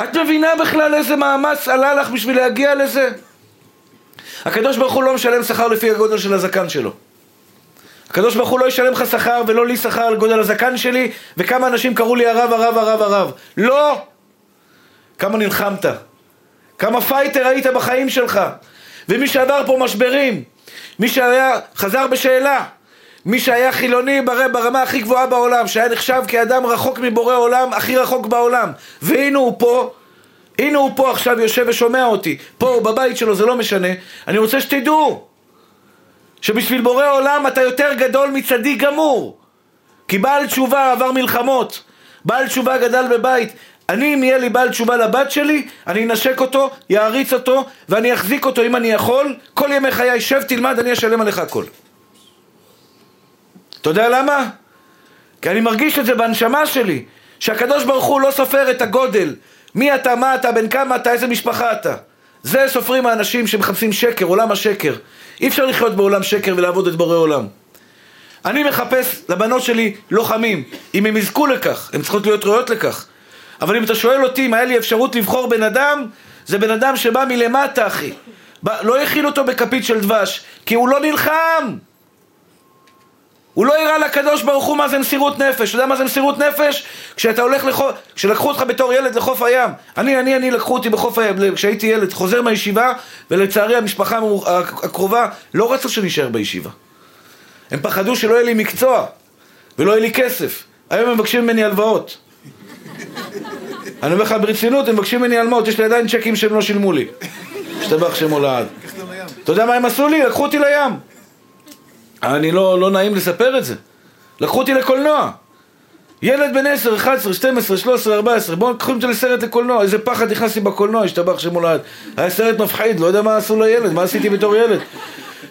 את מבינה בכלל איזה מאמץ עלה לך בשביל להגיע לזה? הקדוש ברוך הוא לא משלם שכר לפי הגודל של הזקן שלו. הקדוש ברוך הוא לא ישלם לך שכר ולא לי שכר על גודל הזקן שלי, וכמה אנשים קראו לי הרב, הרב, הרב, הרב. לא! כמה נלחמת. כמה פייטר היית בחיים שלך. ומי שעבר פה משברים, מי שהיה חזר בשאלה, מי שהיה חילוני ברמה הכי גבוהה בעולם, שהיה נחשב כאדם רחוק מבורא עולם, הכי רחוק בעולם. והנה הוא פה, הנה הוא פה עכשיו יושב ושומע אותי, פה או בבית שלו, זה לא משנה. אני רוצה שתדעו, שבשביל בורא עולם אתה יותר גדול מצדיק גמור. כי בעל תשובה עבר מלחמות, בעל תשובה גדל בבית. אני, אם יהיה לי בעל תשובה לבת שלי, אני אנשק אותו, יעריץ אותו, ואני אחזיק אותו אם אני יכול. כל ימי חיי, שב תלמד, אני אשלם עליך הכל. אתה יודע למה? כי אני מרגיש את זה בנשמה שלי, שהקדוש ברוך הוא לא סופר את הגודל. מי אתה, מה אתה, בן כמה אתה, איזה משפחה אתה. זה סופרים האנשים שמחפשים שקר, עולם השקר. אי אפשר לחיות בעולם שקר ולעבוד את בורא עולם. אני מחפש לבנות שלי לוחמים. אם הם יזכו לכך, הם צריכות להיות ראויות לכך. אבל אם אתה שואל אותי אם היה לי אפשרות לבחור בן אדם, זה בן אדם שבא מלמטה, אחי. לא הכיל אותו בכפית של דבש, כי הוא לא נלחם. הוא לא יראה לקדוש ברוך הוא מה זה מסירות נפש. אתה יודע מה זה מסירות נפש? כשלקחו אותך בתור ילד לחוף הים. אני לקחו אותי בחוף הים, כשהייתי ילד, חוזר מהישיבה, ולצערי המשפחה הקרובה לא רצו שנשאר בישיבה. הם פחדו שלא יהיה לי מקצוע, ולא יהיה לי כסף. היום הם מבקשים ממני הלוואות. אני אומר לך ברצינות, הם מבקשים ממני הלוואות, יש לי עדיין צ'קים שהם לא שילמו לי. השתבח שמו לעד. אתה יודע מה הם עשו לי? לקחו אותי לים. אני לא נעים לספר את זה. לקחו אותי לקולנוע. ילד בן 10, 11, 12, 13, 14, בואו קחו את הסרט לקולנוע, איזה פחד נכנסתי בקולנוע, השתבח שמולד, היה סרט מפחיד, לא יודע מה עשו לילד, מה עשיתי בתור ילד,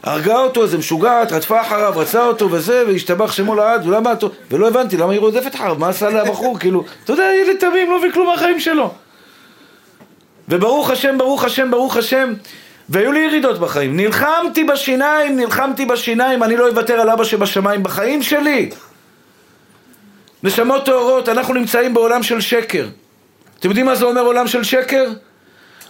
הרגה אותו, זה משוגעת, רדפה אחריו, רצה אותו וזה, והשתבח שמולד, ולמה אותו, ולא הבנתי, למה היא רודפת אחריו, מה עשה לבחור, כאילו, אתה יודע, ילד תמים, לא בכלום מהחיים שלו, וברוך השם, ברוך השם, ברוך השם, והיו לי ירידות בחיים, נלחמתי בשיניים, אני לא אוותר על אבא שבשמיים בחיים שלי. נשמות תאורות, אנחנו נמצאים בעולם של שקר. אתם יודעים מה זה אומר עולם של שקר?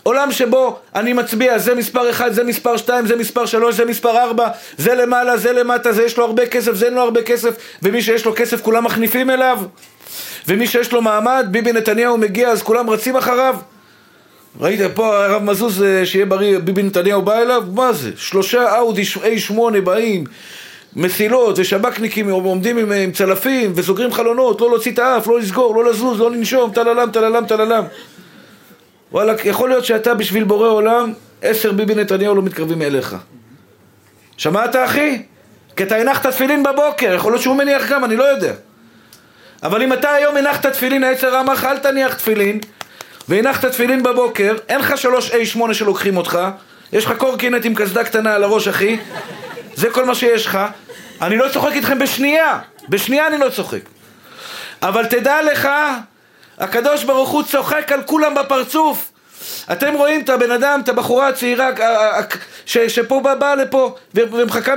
עולם שבו אני מצביע, זה מספר 1, זה מספר 2, זה מספר 3, זה מספר 4, זה למעלה, זה למטה, זה יש לו הרבה כסף, זה אין לו הרבה כסף, ומי שיש לו כסף כולם מחניפים אליו, ומי שיש לו מעמד, ביבי נתניהו מגיע, אז כולם רצים אחריו. ראית פה הרב מזוז שיהיה בריא, ביבי נתניהו בא אליו, מה זה? 3 אאודי A8 באים, מסילות ושבקניקים עומדים עם צלפים וסוגרים חלונות, לא להוציא את האף, לא לסגור, לא לזוז, לא לנשום, תללם. וואלה, יכול להיות שאתה בשביל בורא עולם 10 ביבי נתניהו לא מתקרבים אליך. שמעת אחי? כי אתה הנחת תפילין בבוקר, יכול להיות שהוא מניח גם, אני לא יודע, אבל אם אתה היום הנחת תפילין, היצר אמר אל תניח תפילין, והנחת תפילין בבוקר, אין לך 3A8 שלוקחים אותך, יש לך קורקינט עם קסדה קטנה על הראש אחי, זה כל מה שיש לך, אני לא צוחק איתכם בשנייה אני לא צוחק, אבל תדע לך, הקדוש ברוך הוא צוחק על כולם בפרצוף. אתם רואים את הבן אדם, את הבחורה הצעירה שפה באה לפה ומחכה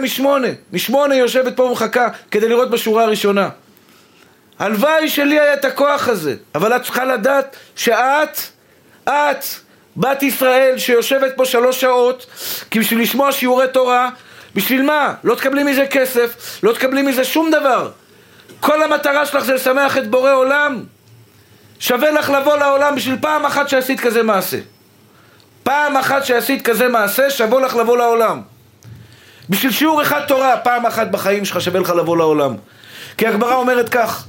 משמונה יושבת פה ומחכה כדי לראות בשורה הראשונה. הלוואי שלי היה את הכוח הזה, אבל את צריכה לדעת שאת בת ישראל שיושבת פה 3 שעות כי בשביל לשמוע שיעורי תורה, בשביל מה? לא תקבלי מזה כסף, לא תקבלי מזה שום דבר. כל המטרה שלך זה לשמח את בורא עולם. שווה לך לבוא לעולם בשביל פעם אחת שעשית כזה מעשה. פעם אחת שעשית כזה מעשה, שווה לך לבוא לעולם. בשביל שיעור אחד תורה, פעם אחת בחיים שלך שווה לך לבוא לעולם. כי הגמרא אומרת כך,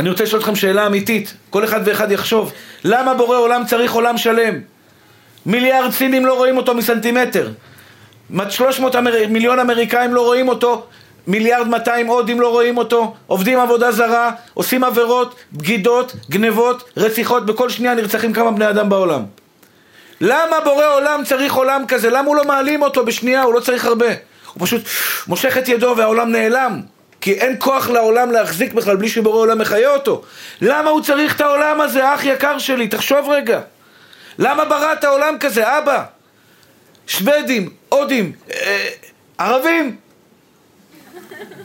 אני רוצה לשאול אתכם שאלה אמיתית, כל אחד ואחד יחשוב, למה בורא עולם צריך עולם שלם? 1,000,000,000 סינים לא רואים אותו מסנטימטר. 300 מיליון אמריקאים לא רואים אותו, 1,200,000,000 הודים לא רואים אותו, עובדים עבודה זרה, עושים עבירות, בגידות, גנבות, רציחות, בכל שנייה נרצחים כמה בני אדם בעולם. למה בורא עולם צריך עולם כזה? למה הוא לא מעלים אותו בשנייה? הוא לא צריך הרבה, הוא פשוט מושך את ידו והעולם נעלם, כי אין כוח לעולם להחזיק בכלל בלי שבורא עולם מחיה אותו. למה הוא צריך את העולם הזה? אח יקר שלי, תחשוב רגע, למה בראת העולם כזה? אבא, שוודים, הודים, ערבים,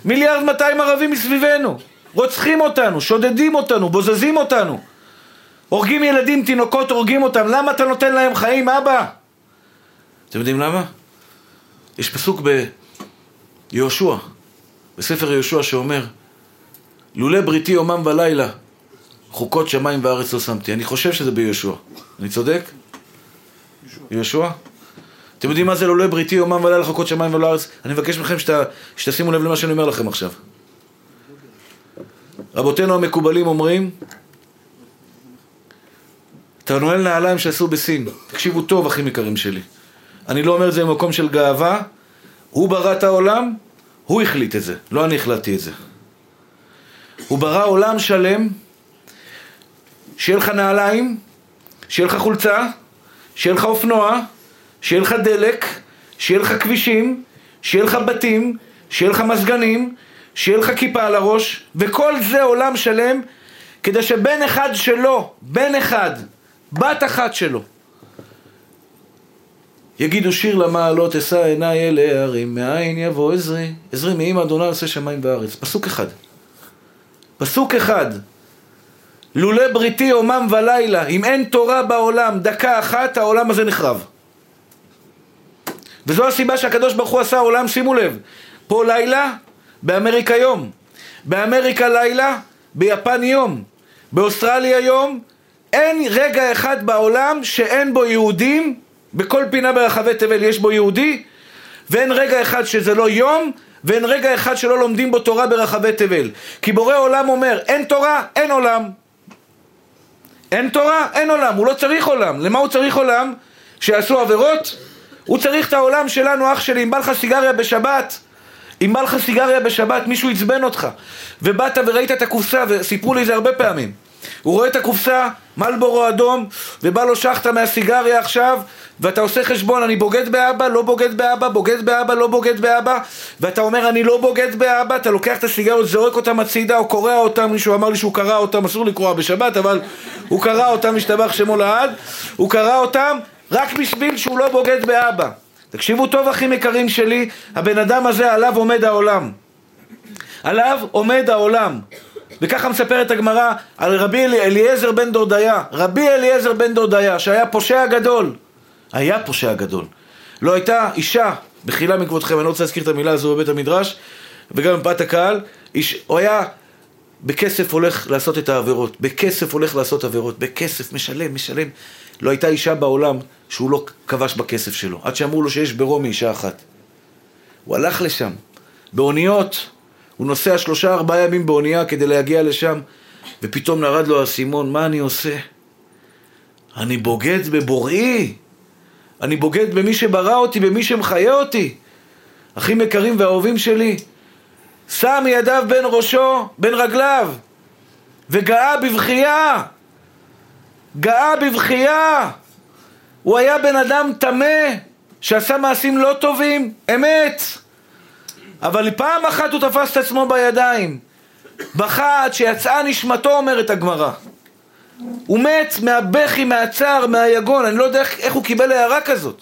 1,200,000,000 ערבים מסביבנו, רוצחים אותנו, שודדים אותנו, בוזזים אותנו, הורגים ילדים, תינוקות, הורגים אותם, למה אתה נותן להם חיים אבא? אתם יודעים למה? יש פסוק ביהושע, בספר יהושע, שאומר לולא בריתי יומם ולילה חוקות שמיים וארץ לא שמתי. אני חושב שזה ביהושע, אני צודק? יהושע? אתם יודעים מה זה לולא בריתי יומם ולילה חוקות שמיים ולארץ? אני מבקש מכם שתשימו לב למה שאני אומר לכם עכשיו. רבותינו המקובלים אומרים, אתה נועל נעליים שעשו בסין. תקשיבו טוב אחים יקרים שלי, אני לא אומר את זה במקום של גאווה, הוא ברא את העולם, הוא החליט את זה, לא אני החלטתי את זה. הוא ברא עולם שלם, שיהיה לך נעליים, שיהיה לך חולצה, שיהיה לך אופנוע, שיהיה לך דלק, שיהיה לך כבישים, שיהיה לך בתים, שיהיה לך מזגנים, שיהיה לך כיפה על הראש, וכל זה עולם שלם, כדי שבן אחד שלו, בת אחת שלו, יגידו שיר למעלות, אשא עיניי אל ההרים, מאין יבוא עזרי, עזרי מעם אדוני עושה שמיים וארץ. פסוק אחד, לולא בריתי יומם ולילה, אם אין תורה בעולם דקה אחת, העולם הזה נחרב. וזו הסיבה שהקדוש ברוך הוא עשה עולם, שימו לב, פה לילה, באמריקה יום, באמריקה לילה, ביפן יום, באוסטרליה יום, אין רגע אחד בעולם שאין בו יהודים, בכל פינה ברחבי תבל יש בו יהודי, ואין רגע אחד שזה לא יום, ואין רגע אחד שלא לומדים בו תורה ברחבי תבל. כי בורא עולם אומר, אין תורה, אין עולם. אין תורה, אין עולם, הוא לא צריך עולם. למה הוא צריך עולם? שיעשו עבירות? הוא צריך את העולם שלנו, אח שלי. אם בא לך סיגריה בשבת, אם בא לך סיגריה בשבת, מישהו יצבן אותך, ובאת וראית את הקופסה, וסיפרו לי זה הרבה פעמים, הוא רואה את הקופסה, מלבורו אדום, ובא לו שחטה מהסיגריה עכשיו, ואתה עושה חשבון, אני בוגד באבא, לא בוגד באבא, בוגד באבא, לא בוגד באבא, ואתה אומר, אני לא בוגד באבא, אתה לוקח את הסיגריות, זורק אותם הצידה, או קורא אותם, מישהו אמר לי שהוא קרא אותם, אסור לקרוא בשבת, אבל הוא קרא אותם, משתבח שמו לעד, הוא קרא אותם, רק בשביל שהוא לא בוגד באבא. תקשיבו טוב, אחים יקרים שלי, הבן אדם הזה, עליו עומד העולם. עליו עומד העולם. וככה מספרת הגמרא על רבי אליעזר בן דורדיה. רבי אליעזר בן דורדיה, שהיה פושע גדול. היה פושע גדול. לא הייתה אישה, בחילה מכבודכם, אני רוצה להזכיר את המילה הזו בבית המדרש, וגם בפת הקהל, הוא היה בכסף הולך לעשות את העבירות. בכסף הולך לעשות עבירות. בכסף, משלם, משלם. לא הייתה אישה בעולם שהוא לא כבש בכסף שלו. עד שאמרו לו שיש ברומי אישה אחת. הוא הלך לשם, באוניות, הוא נוסע 3-4 ימים באונייה כדי להגיע לשם, ופתאום נרד לו הסימון, מה אני עושה? אני בוגד בבוראי, אני בוגד במי שברא אותי, במי שמחיה אותי. אחים יקרים ואהובים שלי, שם ידיו בין ראשו, בין רגליו, וגאה בבחייה, גאה בבחייה. הוא היה בן אדם תמה, שעשה מעשים לא טובים, אמת. אבל פעם אחת הוא תפס את עצמו בידיים, בכה עד שיצאה נשמתו, אומרת הגמרא. הוא מת מהבכי, מהצער, מהיגון. אני לא יודע איך הוא קיבל הערה כזאת.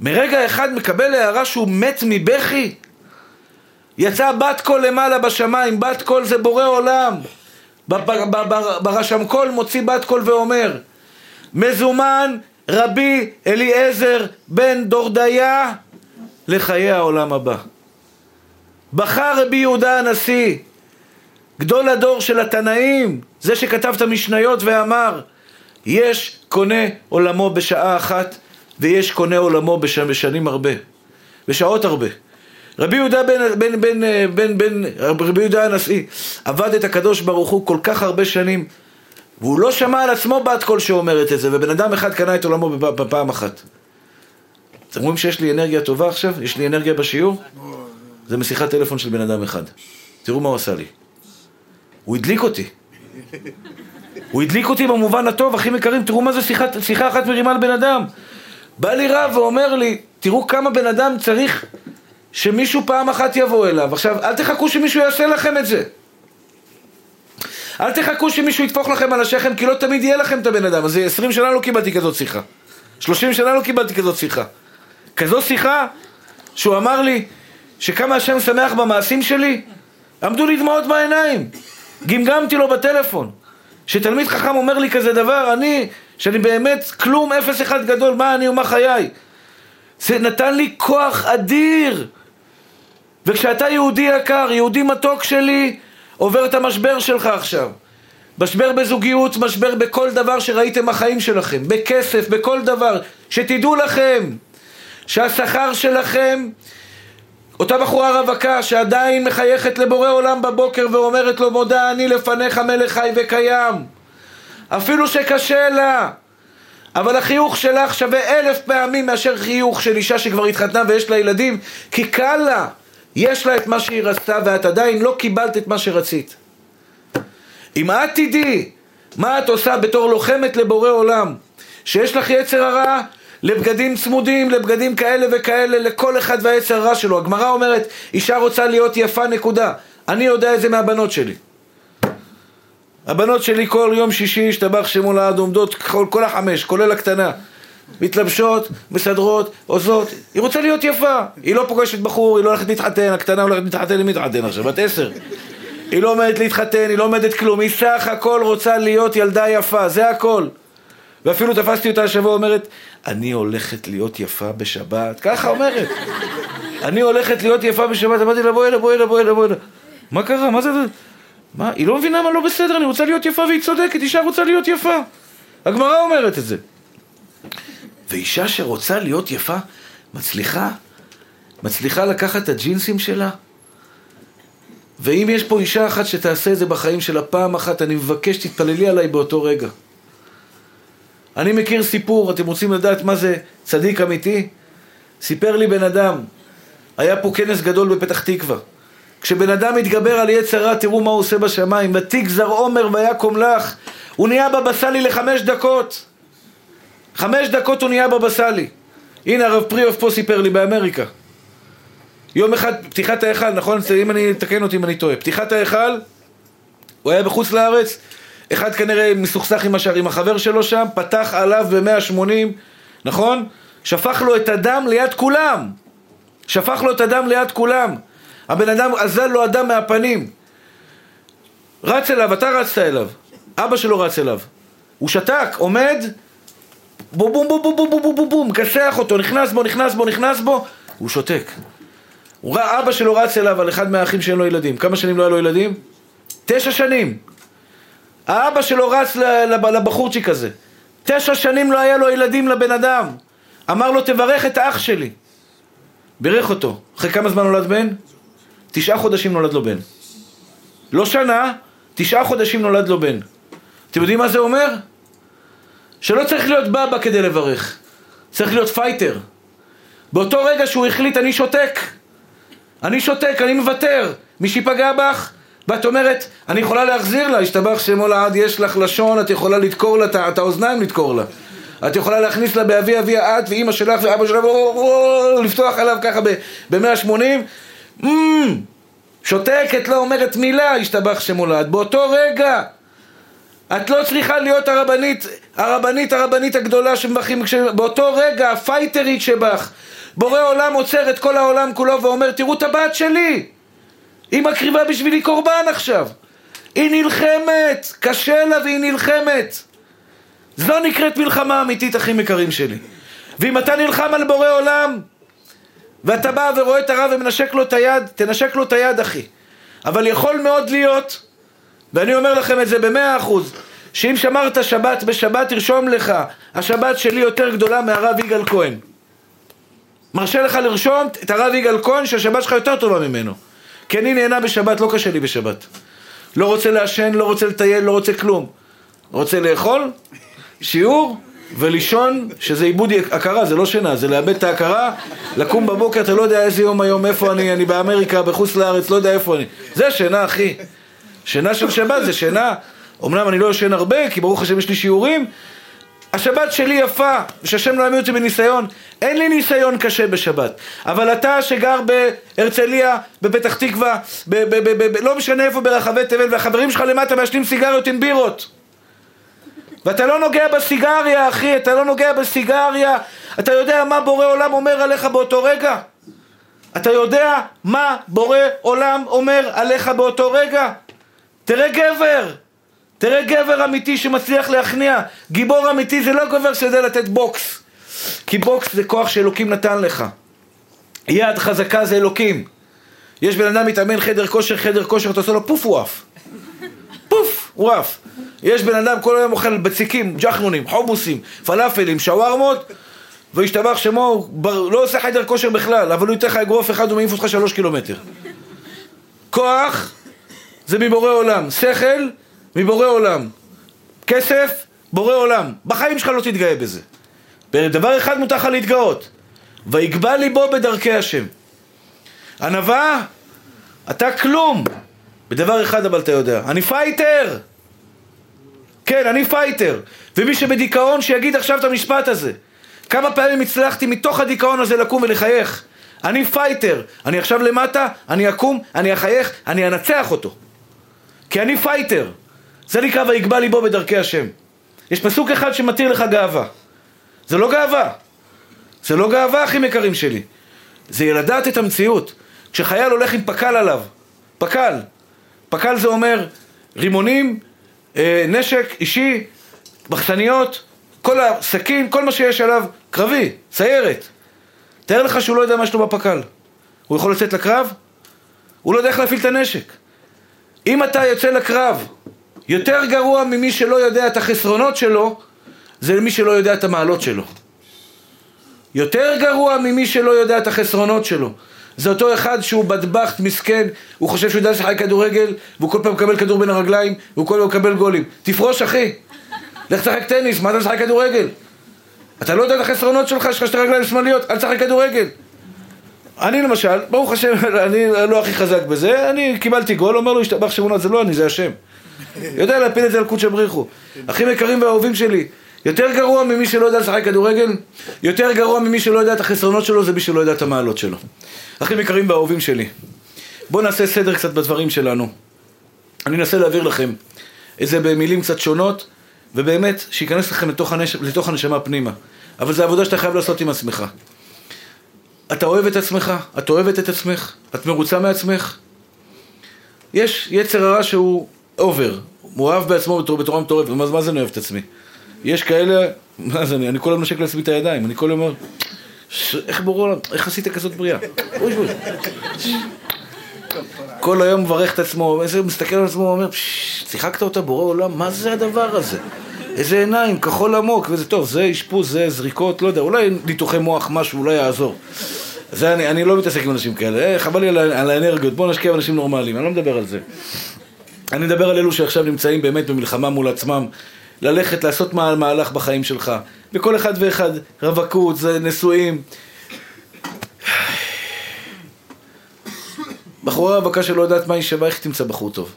מרגע אחד מקבל הערה שהוא מת מבכי. יצאה בת קול למעלה בשמיים, בת קול זה בורא עולם. ברשם קול מוציא בת קול ואומר, מזומן רבי אליעזר בן דורדיה לחיי העולם הבא. בחר רבי יהודה הנשיא, גדול הדור של התנאים, זה שכתב את המשניות ואמר, יש קונה עולמו בשעה אחת, ויש קונה עולמו בשנים הרבה, בשעות הרבה. רבי יהודה רבי יהודה הנשיא, עבד את הקדוש ברוך הוא כל כך הרבה שנים, והוא לא שמע על עצמו בת קול שאומרת את זה, ובן אדם אחד קנה את עולמו בפעם אחת. אתם רואים שיש לי אנרגיה טובה עכשיו? יש לי אנרגיה בשיעור? זה משיחת טלפון של בן אדם אחד. תראו מה הוא עשה לי. הוא הדליק אותי. הוא הדליק אותי במובן הטוב, אחים יקרים, תראו מה זה שיחה אחת מרימה לבן אדם. בא לי רב ואומר לי, תראו כמה בן אדם צריך שמישהו פעם אחת יבוא אליו. עכשיו, אל תחכו שמישהו יעשה לכם את זה. אל תחכו שמישהו יתפוך לכם על השכם, כי לא תמיד יהיה לכם את הבן אדם. אז 20 שנה לא קיבלתי כזאת שיחה. 30 שנה לא קיבלתי כזאת שיחה. כזאת שיחה שהוא אמר לי, שכמה השם שמח במעשים שלי, עמדו לי דמעות בעיניים. גמגמתי לו בטלפון, שתלמיד חכם אומר לי כזה דבר, שאני באמת כלום 0-1 גדול, מה אני ומה חיי. זה נתן לי כוח אדיר. וכשאתה יהודי יקר, יהודי מתוק שלי, עובר את המשבר שלך עכשיו. משבר בזוגיות, משבר בכל דבר שראיתם החיים שלכם, בכסף, בכל דבר, שתדעו לכם, שהשכר שלכם, אותה בחורה רווקה שעדיין מחייכת לבורא עולם בבוקר ואומרת לו, מודה אני לפניך מלך חי וקיים, אפילו שקשה לה, אבל החיוך שלך שווה 1,000 פעמים מאשר חיוך של אישה שכבר התחתנה ויש לה ילדים, כי קל לה, יש לה את מה שהיא רצתה ואת עדיין לא קיבלת את מה שרצית. אם את תדעי מה את עושה בתור לוחמת לבורא עולם, שיש לך יצר הרע לבגדים צמודים, לבגדים כאלה וכאלה, לכל אחד והיצר הרע שלו. הגמרא אומרת, אישה רוצה להיות יפה נקודה. אני יודע את זה מהבנות שלי. הבנות שלי כל יום שישי, השתבח שמו לעד, עומדות כל 5, כולל הקטנה. מתלבשות, מסדרות, עוזות. היא רוצה להיות יפה. היא לא פוגשת בחור, היא לא הולכת להתחתן, הקטנה הולכת להתחתן, היא מתחתן עכשיו, בת 10. היא לא עומדת להתחתן, היא לא עומדת כלום. היא סך הכל רוצה להיות ילדה יפה, זה הכל. ואפילו תפסתי אותה השבוע, אומרת, אני הולכת להיות יפה בשבת. ככה אומרת. אני הולכת להיות יפה בשבת. אמרתי לה, בואי לה. מה קרה? מה זה? מה? היא לא מבינה מה לא בסדר, אני רוצה להיות יפה, והיא צודקת. אישה רוצה להיות יפה. הגמרא אומרת את זה. ואישה שרוצה להיות יפה, מצליחה לקחת את הג'ינסים שלה. ואם יש פה אישה אחת שתעשה את זה בחיים שלה פעם אחת, אני מבקש, תתפללי עליי באותו רגע. אני מכיר סיפור, אתם רוצים לדעת מה זה צדיק אמיתי? סיפר לי בן אדם היה פה כנס גדול בפתח תקווה. כשבן אדם מתגבר על יצרה, תראו מה הוא עושה בשמיים. בתיק זר עומר ויקום לך. הוא נהיה בבסלי ל5 דקות. 5 דקות הוא נהיה בבסלי. הנה הרב פריאוף פה סיפר לי באמריקה. יום אחד, פתיחת ההיכל, נכון? אם אני תקן אותי אם אני טועה. פתיחת ההיכל, הוא היה בחוץ לארץ. אחד כנראה מסוכסך עם השאר, עם החבר שלו שם, פתח עליו ב-180, נכון? שפך לו את הדם ליד כולם. הבן אדם עזל לו אדם מהפנים. רץ אליו, אתה רצת אליו. אבא שלו רץ אליו. הוא שתק, עומד, בום בום בום בום בום בום בום בום בום, כסח אותו, נכנס בו. הוא שותק. אבא שלו רץ אליו על אחד מהאחים שאין לו ילדים. כמה שנים לא היה לו ילדים? 9 שנים. האבא שלו רץ לבחורצ'יק הזה. 9 שנים לא היה לו ילדים לבן אדם. אמר לו, תברך את האח שלי. בירך אותו. אחרי כמה זמן נולד בן? 9 חודשים נולד לו בן. לא שנה, 9 חודשים נולד לו בן. אתם יודעים מה זה אומר? שלא צריך להיות בבא כדי לברך. צריך להיות פייטר. באותו רגע שהוא החליט, אני שותק, אני מוותר. מי שיפגע בך? ואת אומרת, אני יכולה להחזיר לה, השתבח שמו לעד, יש לך לשון, את יכולה לתקור לה, את האוזניים לתקור לה. את יכולה להכניס לה באבי אבי את ואמא שלך ואבא שלך, לפתוח עליו ככה ב-180. שותקת, לא אומרת מילה, השתבח שמו לעד. באותו רגע, את לא צריכה להיות הרבנית הגדולה שמבכים, באותו רגע, הפייטרית שבך, בורא עולם עוצר את כל העולם כולו ואומר, תראו את הבת שלי. היא מקריבה בשבילי קורבן עכשיו. היא נלחמת, קשה לה והיא נלחמת. זו נקראת מלחמה אמיתית, אחים יקרים שלי. ואם אתה נלחם על בורא עולם, ואתה בא ורואה את הרב ומנשק לו את היד, תנשק לו את היד, אחי. אבל יכול מאוד להיות, ואני אומר לכם את זה 100%, שאם שמרת שבת בשבת, תרשום לך, השבת שלי יותר גדולה מהרב יגאל כהן. מרשה לך לרשום את הרב יגאל כהן, שהשבת שלך יותר טובה ממנו. כי אני נהנה בשבת, לא קשה לי בשבת. לא רוצה לעשן, לא רוצה לטייל, לא רוצה כלום. רוצה לאכול, שיעור ולישון, שזה איבוד הכרה, זה לא שינה, זה לאבד את ההכרה, לקום בבוקר, אתה לא יודע איזה יום היום, איפה אני באמריקה, בחוץ לארץ, לא יודע איפה אני. זה שינה, אחי. שינה של שבת, זה שינה. אמנם אני לא יושן הרבה, כי ברוך השם יש לי שיעורים. השבת שלי יפה, שהשם לא יעמיד אותי בניסיון. אין לי ניסיון קשה בשבת. אבל אתה שגר בהרצליה, בפתח תקווה, לא משנה איפה ברחבי תבל, והחברים שלך למטה מעשנים סיגריות עם בירות. ואתה לא נוגע בסיגריה, אחי, אתה לא נוגע בסיגריה. אתה יודע מה בורא עולם אומר עליך באותו רגע? תראה גבר. תראה גבר אמיתי שמצליח להכניע. גיבור אמיתי זה לא גבר שיודע לתת בוקס. כי בוקס זה כוח שאלוקים נתן לך. יד חזקה זה אלוקים. יש בן אדם מתאמן חדר כושר, אתה עושה לו פוף וואף. יש בן אדם כל היום אוכל בציקים, ג'חנונים, חומוסים, פלאפלים, שווארמות, והשתבח שמו, לא עושה חדר כושר בכלל, אבל הוא ייתן לך אגרוף אחד ומעיף אותך 3 קילומטר. כוח זה מבורא עולם. שכל מבורא עולם. כסף, בורא עולם. בחיים שלך לא תתגאה בזה. בדבר אחד מותר לך להתגאות. ויגבל ליבו בדרכי השם. ענווה, אתה כלום. בדבר אחד אבל אתה יודע. אני פייטר. כן, אני פייטר. ומי שבדיכאון שיגיד עכשיו את המשפט הזה. כמה פעמים הצלחתי מתוך הדיכאון הזה לקום ולחייך. אני פייטר. אני עכשיו למטה, אני אקום, אני אחייך, אני אנצח אותו. כי אני פייטר. זה נקרא ויגבל ליבו בדרכי השם. יש פסוק אחד שמתיר לך גאווה. זה לא גאווה, אחים יקרים שלי. זה ילדעת את המציאות. כשחייל הולך עם פקל עליו. פקל זה אומר רימונים, נשק אישי, מחסניות, כל הסכין, כל מה שיש עליו, קרבי, סיירת. תאר לך שהוא לא יודע מה שלו בפקל. הוא יכול לצאת לקרב? הוא לא יודע איך להפעיל את הנשק. אם אתה יוצא לקרב, יותר גרוע ממי שלא יודע את החסרונות שלו, זה למי שלא יודע את המעלות שלו. יותר גרוע ממי שלא יודע את החסרונות שלו. זה אותו אחד שהוא בדבחת, מסכן, הוא חושב שהוא יודע שחי כדורגל, והוא כל פעם מקבל כדור בין הרגליים, והוא כל פעם מקבל גולים. תפרוש, אחי. לך תשחק טניס, מה אתה שחי כדורגל? אתה לא יודע את החסרונות שלך, יש לך 2 רגליים שמאליות, אל תשחק כדורגל. אני למשל, ברוך השם, אני לא הכי חזק בזה, אני קיבלתי גול, אומר לו, השתבח שמונת, זה לא אני, זה השם. יודע להפיל את זה על קודש הבריחו. אחים יקרים והאהובים שלי, יותר גרוע ממי שלא יודע לשחק כדורגל, יותר גרוע ממי שלא יודע את החסרונות שלו, זה מי שלא יודע את המעלות שלו. אחים יקרים והאהובים שלי, בואו נעשה סדר קצת בדברים שלנו. אני אנסה להעביר לכם איזה במילים קצת שונות, ובאמת שיכנס לכם לתוך הנשמה פנימה. אבל זו עבודה שאתה חייב לעשות עם עצמך. אתה אוהב את עצמך, את אוהבת את עצמך, את מרוצה מעצמך. יש יצר הרע שהוא עובר, הוא אוהב בעצמו בתורה מטורפת, מה זה אני אוהב את עצמי? יש כאלה, מה זה אני כל יום נשק לעצמי את הידיים, אני כל יום אומר, איך בורא עולם, איך עשית כזאת בריאה? כל היום מברך את עצמו, מסתכל על עצמו ואומר, שיחקת אותה בורא עולם, מה זה הדבר הזה? איזה עיניים, כחול עמוק, וזה טוב, זה אשפוז, זה זריקות, לא יודע, אולי ניתוחי מוח משהו, אולי יעזור. זה אני לא מתעסק עם אנשים כאלה, חבל לי על האנרגיות, בואו נשקיע אנשים נורמליים, אני לא מדבר על זה. אני מדבר על אלו שעכשיו נמצאים באמת במלחמה מול עצמם, ללכת, לעשות מהלך בחיים שלך, בכל אחד ואחד, רווקות, זה נשואים. בחורה הרווקה שלא יודעת מה היא שווה, איך תמצא בחור טוב?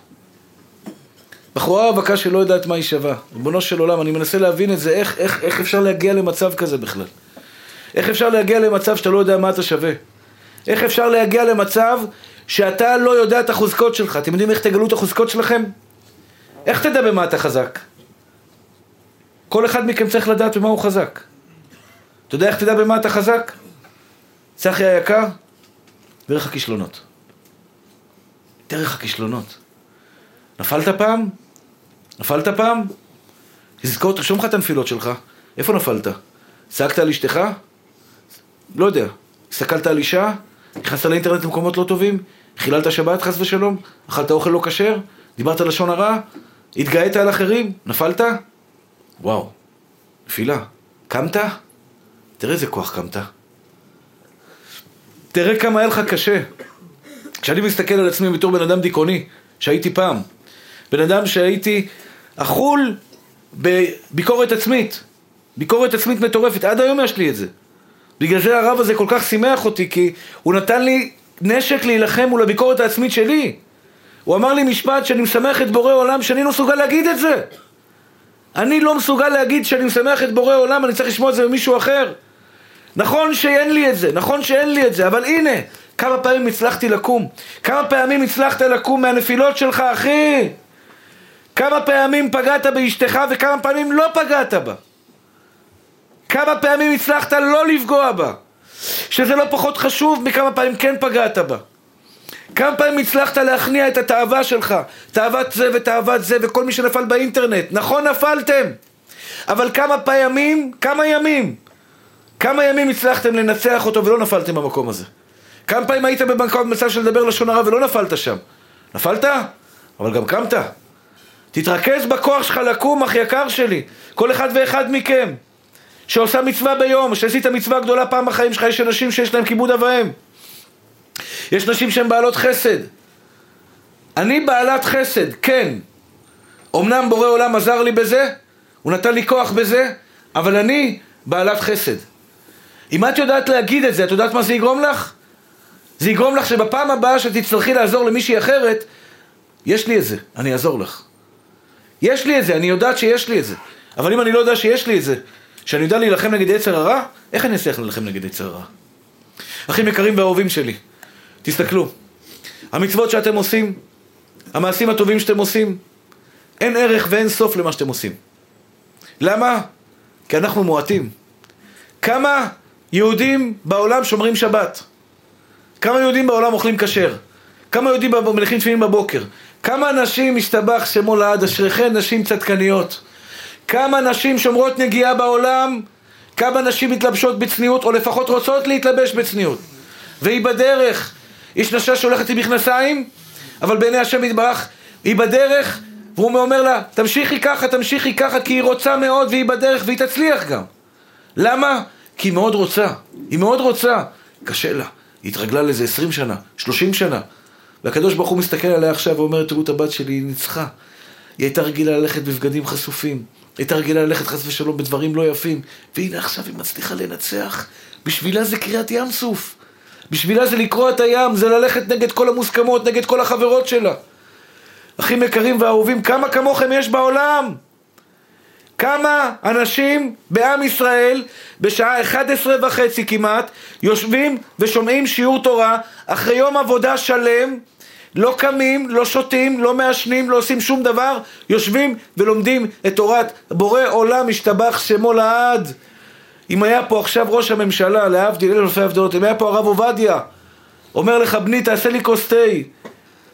בחורה הרווקה שלא יודעת מה היא שווה, ריבונו של עולם, אני מנסה להבין את זה, איך אפשר להגיע למצב כזה בכלל? איך אפשר להגיע למצב שאתה לא יודע מה אתה שווה? איך אפשר להגיע למצב שאתה לא יודע את החוזקות שלך? אתם יודעים איך תגלו את החוזקות שלכם? איך תדע במה אתה חזק? כל אחד מכם צריך לדעת במה הוא חזק. אתה יודע איך תדע במה אתה חזק? צחי היקר, דרך הכישלונות. דרך הכישלונות. נפלת פעם? תזכור, תרשום לך את הנפילות שלך. איפה נפלת? צעקת על אשתך? לא יודע. הסתכלת על אישה? נכנסת לאינטרנט למקומות לא טובים? חיללת שבת חס ושלום? אכלת אוכל לא כשר? דיברת לשון הרע? התגאית על אחרים? נפלת? וואו. נפילה. קמת? תראה איזה כוח קמת. תראה כמה היה לך קשה. כשאני מסתכל על עצמי בתור בן אדם דיכאוני, שהייתי פעם, בן אדם שהייתי אכול בביקורת עצמית, ביקורת עצמית מטורפת, עד היום יש לי את זה. בגלל זה הרב הזה כל כך שמח אותי, כי הוא נתן לי נשק להילחם מול הביקורת העצמית שלי. הוא אמר לי משפט שאני משמח את בורא עולם, שאני לא מסוגל להגיד את זה. אני לא מסוגל להגיד שאני משמח את בורא עולם, אני צריך לשמוע את זה ממישהו אחר. נכון שאין לי את זה, אבל הנה, כמה פעמים הצלחתי לקום. כמה פעמים הצלחת לקום מהנפילות שלך, אחי? כמה פעמים פגעת באשתך וכמה פעמים לא פגעת בה? כמה פעמים הצלחת לא לפגוע בה? שזה לא פחות חשוב מכמה פעמים כן פגעת בה. כמה פעמים הצלחת להכניע את התאווה שלך? תאוות זה ותאוות זה וכל מי שנפל באינטרנט. נכון, נפלתם. אבל כמה ימים הצלחתם לנצח אותו ולא נפלתם במקום הזה? כמה פעמים היית במקום מצב של לדבר לשון הרע ולא נפלת שם? נפלת? אבל גם קמת. תתרכז בכוח שלך לקום, אח יקר שלי. כל אחד ואחד מכם שעושה מצווה ביום, שעשית מצווה גדולה פעם בחיים שלך, יש אנשים שיש להם כיבוד אב ואם. יש נשים שהן בעלות חסד. אני בעלת חסד, כן. אמנם בורא עולם עזר לי בזה, הוא נתן לי כוח בזה, אבל אני בעלת חסד. אם את יודעת להגיד את זה, את יודעת מה זה יגרום לך? זה יגרום לך שבפעם הבאה שתצטרכי לעזור למישהי אחרת, יש לי את זה, אני אעזור לך. יש לי את זה, אני יודעת שיש לי את זה. אבל אם אני לא יודע שיש לי את זה, שאני יודע להילחם נגד יצר הרע, איך אני אצליח להילחם נגד יצר הרע? אחים יקרים ואהובים שלי, תסתכלו. המצוות שאתם עושים, המעשים הטובים שאתם עושים, אין ערך ואין סוף למה שאתם עושים. למה? כי אנחנו מועטים. כמה יהודים בעולם שומרים שבת? כמה יהודים בעולם אוכלים כשר? כמה יהודים מניחים תפילין בבוקר? כמה נשים השתבח שמו לעד, אשריכן נשים צדקניות? כמה נשים שומרות נגיעה בעולם? כמה נשים מתלבשות בצניעות, או לפחות רוצות להתלבש בצניעות? והיא בדרך. יש נשה שהולכת עם מכנסיים, אבל בעיני השם יתברך, היא בדרך, והוא אומר לה, תמשיכי ככה, כי היא רוצה מאוד, והיא בדרך, והיא תצליח גם. למה? כי היא מאוד רוצה. קשה לה. היא התרגלה לזה 20 שנה, 30 שנה. והקדוש ברוך הוא מסתכל עליה עכשיו ואומר, תראו את הבת שלי, היא ניצחה. היא הייתה רגילה ללכת בבגדים חשופים. הייתה רגילה ללכת חס ושלום בדברים לא יפים. והנה עכשיו היא מצליחה לנצח. בשבילה זה קריאת ים סוף. בשבילה זה לקרוא את הים, זה ללכת נגד כל המוסכמות, נגד כל החברות שלה. אחים יקרים ואהובים, כמה כמוכם יש בעולם? כמה אנשים בעם ישראל בשעה 11:30 כמעט יושבים ושומעים שיעור תורה אחרי יום עבודה שלם, לא קמים, לא שותים, לא מעשנים, לא עושים שום דבר, יושבים ולומדים את תורת בורא עולם משתבח שמו לעד. אם היה פה עכשיו ראש הממשלה, להבדיל אלפי הבדלות, אם היה פה הרב עובדיה, אומר לך, בני, תעשה לי כוס תה,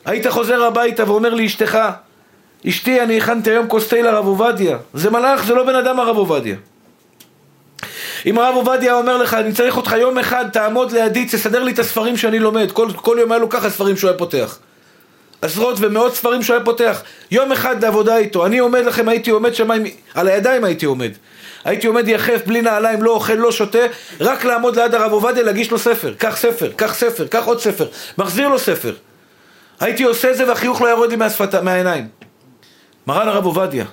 היית חוזר הביתה ואומר לי אשתך, אשתי, אני הכנתי היום כוס תה לרב עובדיה. זה מלאך, זה לא בן אדם הרב עובדיה. אם הרב עובדיה אומר לך, אני צריך אותך יום אחד, תעמוד לידי, תסדר לי את הספרים שאני לומד, כל יום היה לו ככה ספרים שהוא היה פותח, עשרות ומאות ספרים שהוא היה פותח, יום אחד לעבודה איתו. אני עומד לכם, הייתי עומד שם על הידיים, הייתי עומד יחף, בלי נעליים, לא אוכל, לא שותה, רק לעמוד ליד הרב עובדיה, להגיש לו ספר, קח ספר, קח ספר, קח עוד ספר, מחזיר לו ספר. הייתי עושה זה והחיוך לא יורד לי מהעיניים. מרן הרב עובדיה,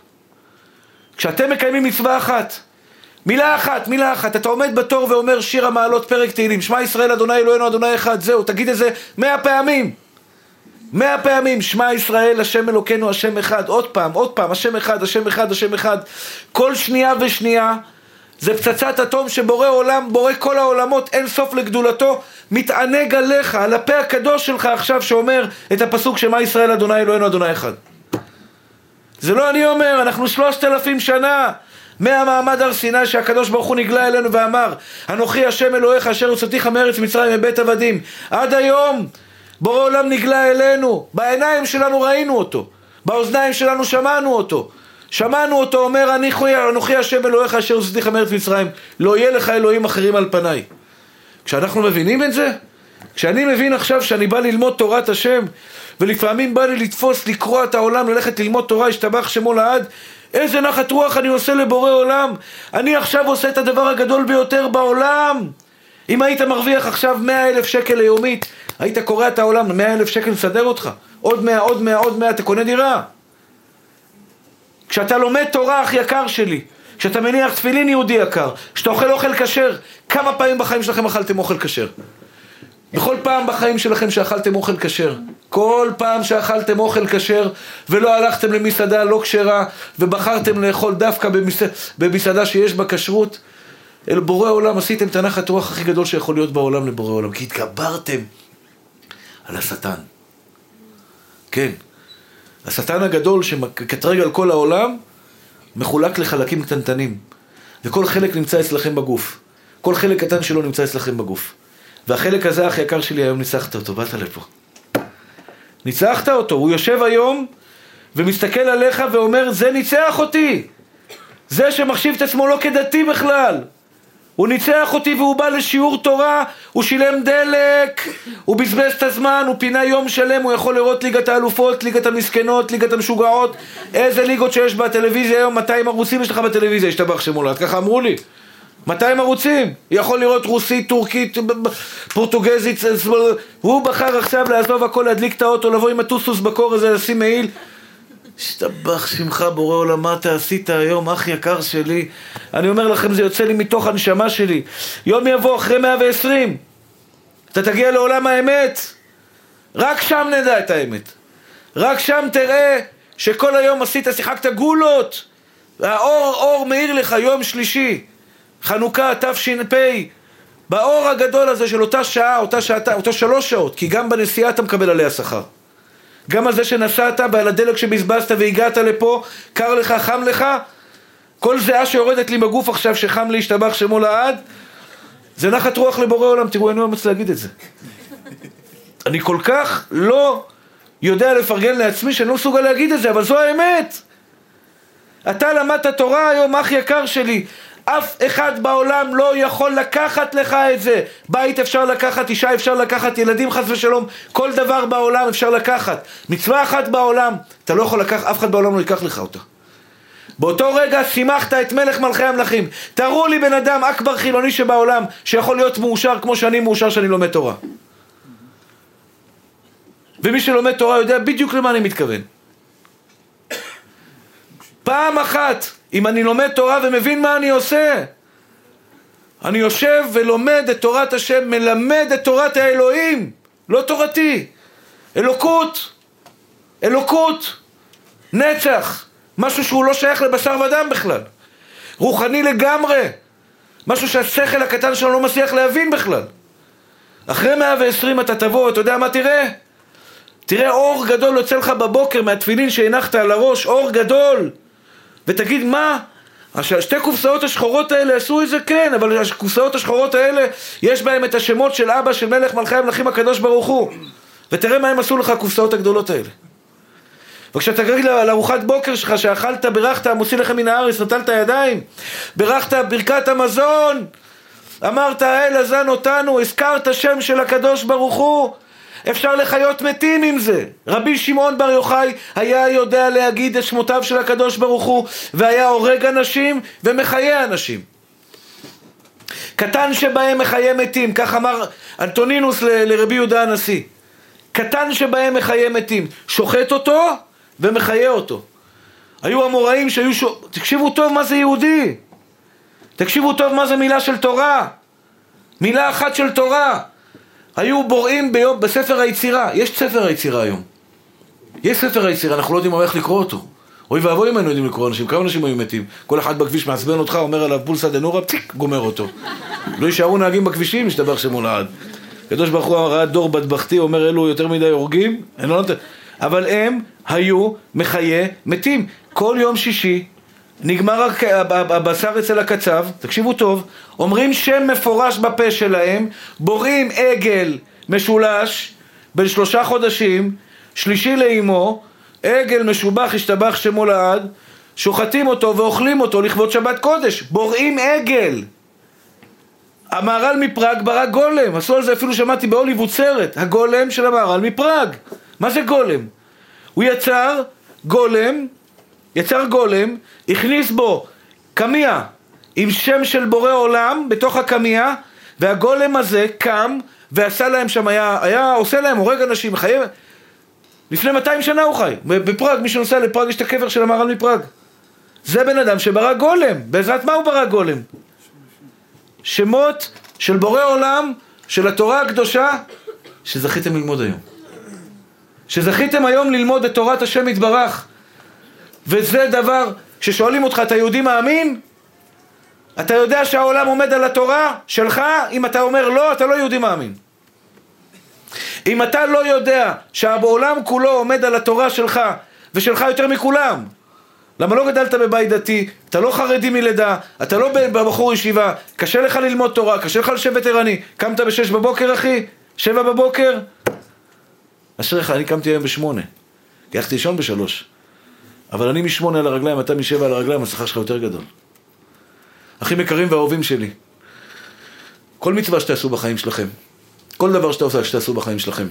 כשאתם מקיימים מצווה אחת, מילה אחת, אתה עומד בתור ואומר שיר המעלות פרק תהילים, שמע ישראל אדוני אלוהינו אדוני אחד, זהו, תגיד את זה 100 פעמים, שמע ישראל השם אלוקינו השם אחד, עוד פעם, השם אחד, כל שנייה ושנייה, זה פצצת אטום שבורא עולם, בורא כל העולמות, אין סוף לגדולתו, מתענג עליך, על הפה הקדוש שלך עכשיו שאומר את הפסוק שמע ישראל אדוני אלוהינו אדוני אחד. זה לא אני אומר, אנחנו 3,000 שנה, מהמעמד הר סיני שהקדוש ברוך הוא נגלה אלינו ואמר, אנוכי השם אלוהיך אשר הוצאתיך מארץ מצרים מבית עבדים. עד היום בורא עולם נגלה אלינו, בעיניים שלנו ראינו אותו, באוזניים שלנו שמענו אותו אומר, אנוכי השם אלוהיך אשר הוצאתיך מארץ מצרים, לא יהיה לך אלוהים אחרים על פניי. כשאנחנו מבינים את זה, כשאני מבין עכשיו שאני בא ללמוד תורת השם, ולפעמים בא לי לתפוס, לקרוא את העולם, ללכת ללמוד תורה, השתבח שמו לעד, איזה נחת רוח אני עושה לבורא עולם. אני עכשיו עושה את הדבר הגדול ביותר בעולם. אם היית מרוויח עכשיו 100,000 שקל ליומית, היית קורא את העולם, 100,000 שקל מסדר אותך, עוד 100, תקונה דירה. כשאתה לומד תורה, אח יקר שלי, כשאתה מניח תפילין יהודי יקר, כשאתה אוכל אוכל כשר, כמה פעמים בחיים שלכם אכלתם אוכל כשר? בכל פעם בחיים שלכם שאכלתם אוכל כשר, כל פעם שאכלתם אוכל כשר ולא הלכתם למסעדה לא כשרה ובחרתם לאכול דווקא במסעדה שיש בה כשרות, אל בורא עולם עשיתם את הנחת רוח הכי גדול שיכול להיות בעולם לבורא עולם, כי התגברתם על השטן. כן, השטן הגדול שמקטרג על כל העולם מחולק לחלקים קטנטנים, וכל חלק נמצא אצלכם בגוף, כל חלק קטן שלו נמצא אצלכם בגוף, והחלק הזה, אח יקר שלי, היום ניצחת אותו, באת לפה. ניצחת אותו, הוא יושב היום ומסתכל עליך ואומר, זה ניצח אותי. זה שמחשיב את עצמו לא כדתי בכלל. הוא ניצח אותי והוא בא לשיעור תורה, הוא שילם דלק, הוא בזבז את הזמן, הוא פינה יום שלם, הוא יכול לראות ליגת האלופות, ליגת המסכנות, ליגת המשוגעות, איזה ליגות שיש בטלוויזיה היום, 200 ערוצים יש לך בטלוויזיה, השתבח שמולד, ככה אמרו לי. 200 ערוצים, יכול לראות רוסית, טורקית, פורטוגזית, הוא בחר עכשיו לעזוב הכל, להדליק את האוטו, לבוא עם הטוסטוס בקור הזה, לשים מעיל, השתבח שמך בורא עולם, מה אתה עשית היום, אח יקר שלי? אני אומר לכם, זה יוצא לי מתוך הנשמה שלי. יום יבוא אחרי 120, אתה תגיע לעולם האמת, רק שם נדע את האמת, רק שם תראה שכל היום עשית, שיחקת גולות, האור מאיר לך. יום שלישי חנוכה תש"פ, באור הגדול הזה של אותה שעה, אותה 3 שעות, כי גם בנסיעה אתה מקבל עליה שכר, גם על זה שנסעת, על הדלק שבזבזת והגעת לפה, קר לך, חם לך, כל זהה שיורדת לי בגוף עכשיו שחם לי, השתבח שמו לעד, זה נחת רוח לבורא עולם. תראו, אני אמצא להגיד את זה, אני כל כך לא יודע לפרגן לעצמי שאני לא מסוגל להגיד את זה, אבל זו האמת. אתה למדת תורה היום, אח יקר שלי, אף אחד בעולם לא יכול לקחת לך את זה. בית אפשר לקחת, אישה אפשר לקחת, ילדים חס ושלום, כל דבר בעולם אפשר לקחת. מצווה אחת בעולם אתה לא יכול לקחת, אף אחד בעולם לא ייקח לך אותה. באותו רגע שימחת את מלך מלכי המלכים. תראו לי בן אדם אכבר חילוני שבעולם שיכול להיות מאושר כמו שאני מאושר שאני לומד תורה. ומי שלומד תורה יודע בדיוק למה אני מתכוון. פעם אחת אם אני לומד תורה ומבין מה אני עושה, אני יושב ולומד את תורת השם, מלמד את תורת האלוהים, לא תורתי. אלוקות, אלוקות, נצח, משהו שהוא לא שייך לבשר ודם בכלל. רוחני לגמרי, משהו שהשכל הקטן שלנו לא מצליח להבין בכלל. אחרי 120 אתה תבוא, אתה יודע מה תראה? תראה אור גדול יוצא לך בבוקר מהתפילין שהנחת על הראש, אור גדול. ותגיד מה? שתי קופסאות השחורות האלה עשו את זה? כן, אבל הקופסאות השחורות האלה יש בהם את השמות של אבא, של מלך מלכי המלכים הקדוש ברוך הוא. ותראה מה הם עשו לך הקופסאות הגדולות האלה. וכשאתה גרג לארוחת בוקר שלך שאכלת, ברכת, מוציא לך מן הארץ, נטלת ידיים, ברכת ברכת המזון, אמרת האל הזן אותנו, הזכרת שם של הקדוש ברוך הוא, אפשר לחיות מתים עם זה. רבי שמעון בר יוחאי היה יודע להגיד את שמותיו של הקדוש ברוך הוא, והיה הורג אנשים ומחיה אנשים. קטן שבהם מחיה מתים, כך אמר אנטונינוס לרבי יהודה הנשיא. קטן שבהם מחיה מתים, שוחט אותו ומחיה אותו. היו המוראים שהיו תקשיבו טוב מה זה יהודי. תקשיבו טוב מה זה מילה של תורה. מילה אחת של תורה. היו בוראים בספר היצירה. יש ספר היצירה היום. יש ספר היצירה, אנחנו לא יודעים איך לקרוא אותו. אוי ואבוי אם היינו יודעים לקרוא אנשים, כמה אנשים היו מתים. כל אחד בכביש מעצבן אותך, אומר עליו פולסא דנורא, פציק, גומר אותו. לא יישארו נהגים בכבישים, השתבח שמו לעד. הקדוש ברוך הוא הראה דור בדבחתי, אומר אלו יותר מדי הורגים, אבל הם היו מחיי מתים. כל יום שישי נגמר הבשר אצל הקצב, תקשיבו טוב, אומרים שם מפורש בפה שלהם, בוראים עגל משולש, בין 3 חודשים, שלישי לאימו, עגל משובח, השתבח שמו לעד, שוחטים אותו ואוכלים אותו לכבוד שבת קודש, בוראים עגל. המהר"ל מפראג ברא גולם, עשו על זה אפילו שמעתי בהוליווד סרט, הגולם של המהר"ל מפראג. מה זה גולם? הוא יצר גולם, הכניס בו קמיה עם שם של בורא עולם בתוך הקמיה, והגולם הזה קם ועשה להם שם, היה עושה להם, הורג אנשים, חיים. לפני 200 שנה הוא חי, בפראג, מי שנוסע לפראג יש את הקבר של המהר"ל מפראג. זה בן אדם שברא גולם, בעזרת מה הוא ברא גולם? שמות של בורא עולם, של התורה הקדושה, שזכיתם ללמוד היום. שזכיתם היום ללמוד את תורת השם יתברך. וזה דבר ששואלים אותך, אתה יהודי מאמין? אתה יודע שהעולם עומד על התורה שלך? אם אתה אומר לא, אתה לא יהודי מאמין. אם אתה לא יודע שהעולם כולו עומד על התורה שלך, ושלך יותר מכולם, למה לא גדלת בבית דתי, אתה לא חרדי מלידה, אתה לא בבחור ישיבה, קשה לך ללמוד תורה, קשה לך לשבת ערני, קמת ב6 בבוקר אחי, 7 בבוקר, אשריך, אני קמתי היום ב8, הלכתי לישון ב3, אבל אני מ8 על הרגליים, אתה מ7 על הרגליים, השכר שלך יותר גדול. אחים יקרים ואהובים שלי, כל מצווה שתעשו בחיים שלכם, כל דבר שתעשו בחיים שלכם,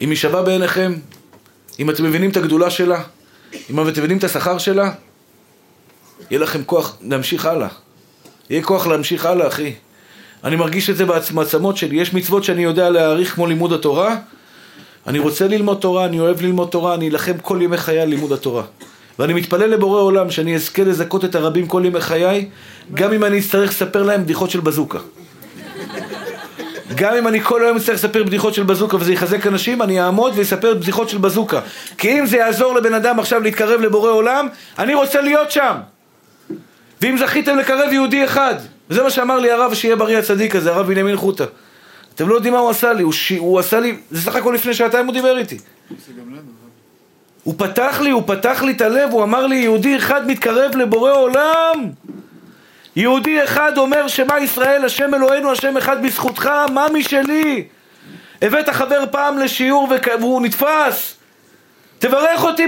אם היא שווה בעיניכם, אם אתם מבינים את הגדולה שלה, אם אתם מבינים את השכר שלה, יהיה לכם כוח להמשיך הלאה. יהיה כוח להמשיך הלאה, אחי. אני מרגיש את זה בעצמות שלי. יש מצוות שאני יודע להעריך כמו לימוד התורה. אני רוצה ללמוד תורה, אני אוהב ללמוד תורה, אני אלחם כל ימי חיי על לימוד התורה. ואני מתפלל לבורא עולם שאני אזכה לזכות את הרבים כל ימי חיי, גם אם אני אצטרך לספר להם בדיחות של בזוקה. גם אם אני כל היום צריך לספר בדיחות של בזוקה וזה יחזק אנשים, אני אעמוד ויספר בדיחות של בזוקה. כי אם זה יעזור לבן אדם עכשיו להתקרב לבורא עולם, אני רוצה להיות שם. ואם זכיתם לקרב יהודי אחד, וזה מה שאמר לי הרב שיהיה בריא הצדיק הזה, הרב בנימין חוטה. אתם לא יודעים מה הוא עשה לי, הוא עשה לי, זה סך הכל לפני שעתיים הוא דיבר איתי. הוא פתח לי את הלב, הוא אמר לי יהודי אחד מתקרב לבורא עולם. יהודי אחד אומר שמה ישראל, השם אלוהינו, השם אחד בזכותך, מה משלי? הבאת חבר פעם לשיעור והוא נתפס. תברך אותי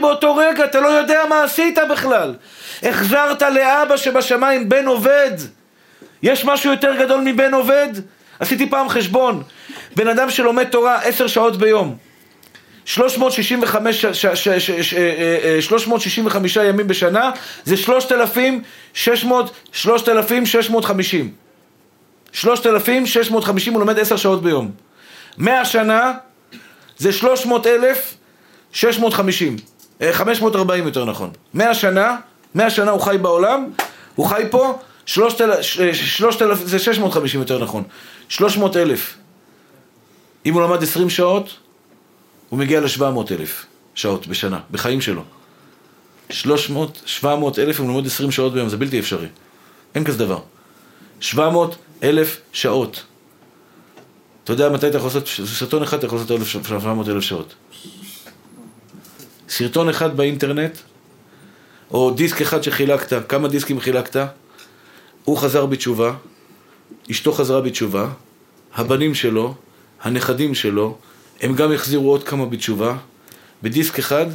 באותו רגע, אתה לא יודע מה עשית בכלל. החזרת לאבא שבשמיים בן עובד. יש משהו יותר גדול מבן עובד? עשיתי פעם חשבון. בן אדם שלומד תורה 10 שעות ביום. 365 ימים בשנה, זה 3,650. 3,650 הוא לומד 10 שעות ביום. 100 שנה זה 300,650. 540 יותר נכון. 100 שנה, 100 שנה הוא חי בעולם, הוא חי פה 3,000, זה 650 יותר נכון, 300,000. אם הוא למד 20 שעות, הוא מגיע ל700,000 שעות בשנה, בחיים שלו. 300, 700,000, אם הוא למד 20 שעות ביום, זה בלתי אפשרי. אין כזה דבר. 700,000 שעות. אתה יודע מתי אתה יכול לעשות, סרטון אחד אתה יכול לעשות 700,000 שעות. סרטון אחד באינטרנט, או דיסק אחד שחילקת, כמה דיסקים חילקת, הוא חזר בתשובה, אשתו חזרה בתשובה, הבנים שלו, הנכדים שלו, הם גם יחזירו עוד כמה בתשובה, בדיסק אחד,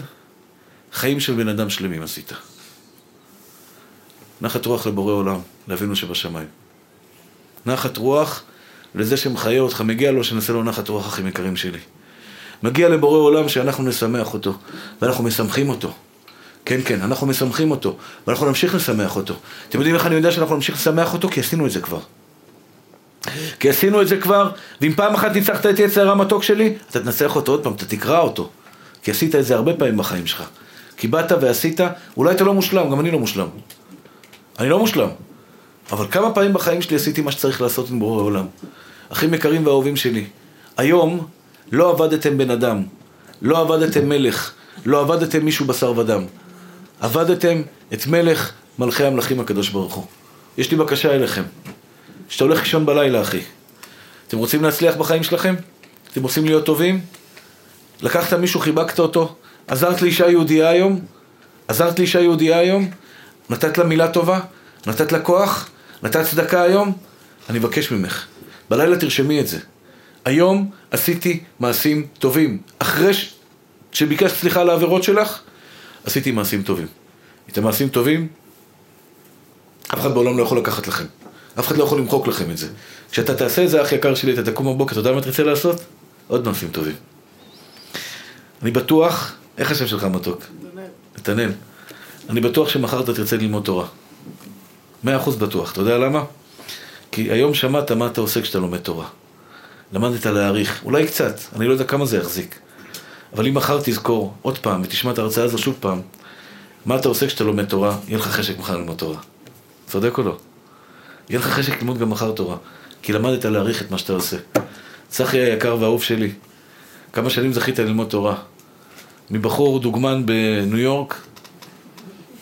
חיים של בן אדם שלמים עשית. נחת רוח לבורא עולם, לאבינו שבשמיים. נחת רוח לזה שמחיה אותך, מגיע לו שנעשה לו נחת רוח הכי מכרים שלי. מגיע לבורא עולם שאנחנו נשמח אותו, ואנחנו משמחים אותו. כן, אנחנו משמחים אותו, ואנחנו נמשיך לשמח אותו. אתם יודעים איך אני יודע שאנחנו נמשיך לשמח אותו? כי עשינו את זה כבר. ואם פעם אחת ניצחת את יצר המתוק שלי, אתה תנצח אותו עוד פעם, אתה תקרא אותו. כי עשית את זה הרבה פעמים בחיים שלך. כי באת ועשית, אולי אתה לא מושלם, גם אני לא מושלם. אבל כמה פעמים בחיים שלי עשיתי מה שצריך לעשות עם בורא העולם. אחים יקרים ואהובים שלי, היום לא עבדתם בן אדם, לא עבדתם מלך, לא עבדתם מישהו בשר ודם. עבדתם את מלך מלכי המלכים הקדוש ברוך הוא. יש לי בקשה אליכם. שאתה הולך לישון בלילה, אחי. אתם רוצים להצליח בחיים שלכם? אתם רוצים להיות טובים? לקחת מישהו, חיבקת אותו, עזרת לאישה יהודייה היום? נתת לה מילה טובה? נתת לה כוח? נתת צדקה היום? אני מבקש ממך. בלילה תרשמי את זה. היום עשיתי מעשים טובים. אחרי שביקשת סליחה לעבירות שלך, עשיתי מעשים טובים. את המעשים טובים, אף אחד בעולם לא יכול לקחת לכם. אף אחד לא יכול למחוק לכם את זה. כשאתה תעשה את זה, אח יקר שלי, אתה תקום בבוקר, אתה יודע מה תרצה לעשות? עוד מעשים טובים. אני בטוח, איך השם שלך מתוק? נתנאל. אני בטוח שמחר אתה תרצה ללמוד תורה. 100% בטוח. אתה יודע למה? כי היום שמעת מה אתה עושה כשאתה לומד תורה. למדת להעריך. אולי קצת, אני לא יודע כמה זה יחזיק. אבל אם מחר תזכור עוד פעם, ותשמע את ההרצאה הזו שוב פעם, מה אתה עושה כשאתה לומד תורה, יהיה לך חשק מחר ללמוד תורה. צודק או לא? יהיה לך חשק ללמוד גם מחר תורה, כי למדת להעריך את מה שאתה עושה. צחי היקר והאהוב שלי, כמה שנים זכית ללמוד תורה. מבחור דוגמן בניו יורק,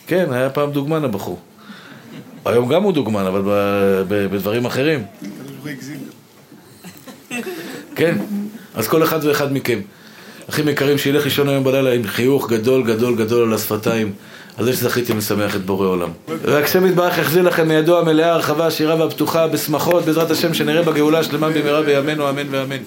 כן, היה פעם דוגמן הבחור. היום גם הוא דוגמן, אבל בדברים אחרים. כן, אז כל אחד ואחד מכם. אחים יקרים, שילך לישון היום בלילה עם חיוך גדול גדול גדול על השפתיים, על זה שזכיתי משמח את בורא עולם. והשם יתברך יחזיר לכם מידו המלאה, הרחבה, עשירה והפתוחה, בשמחות, בעזרת השם, שנראה בגאולה השלמה במהרה בימינו, אמן ואמן.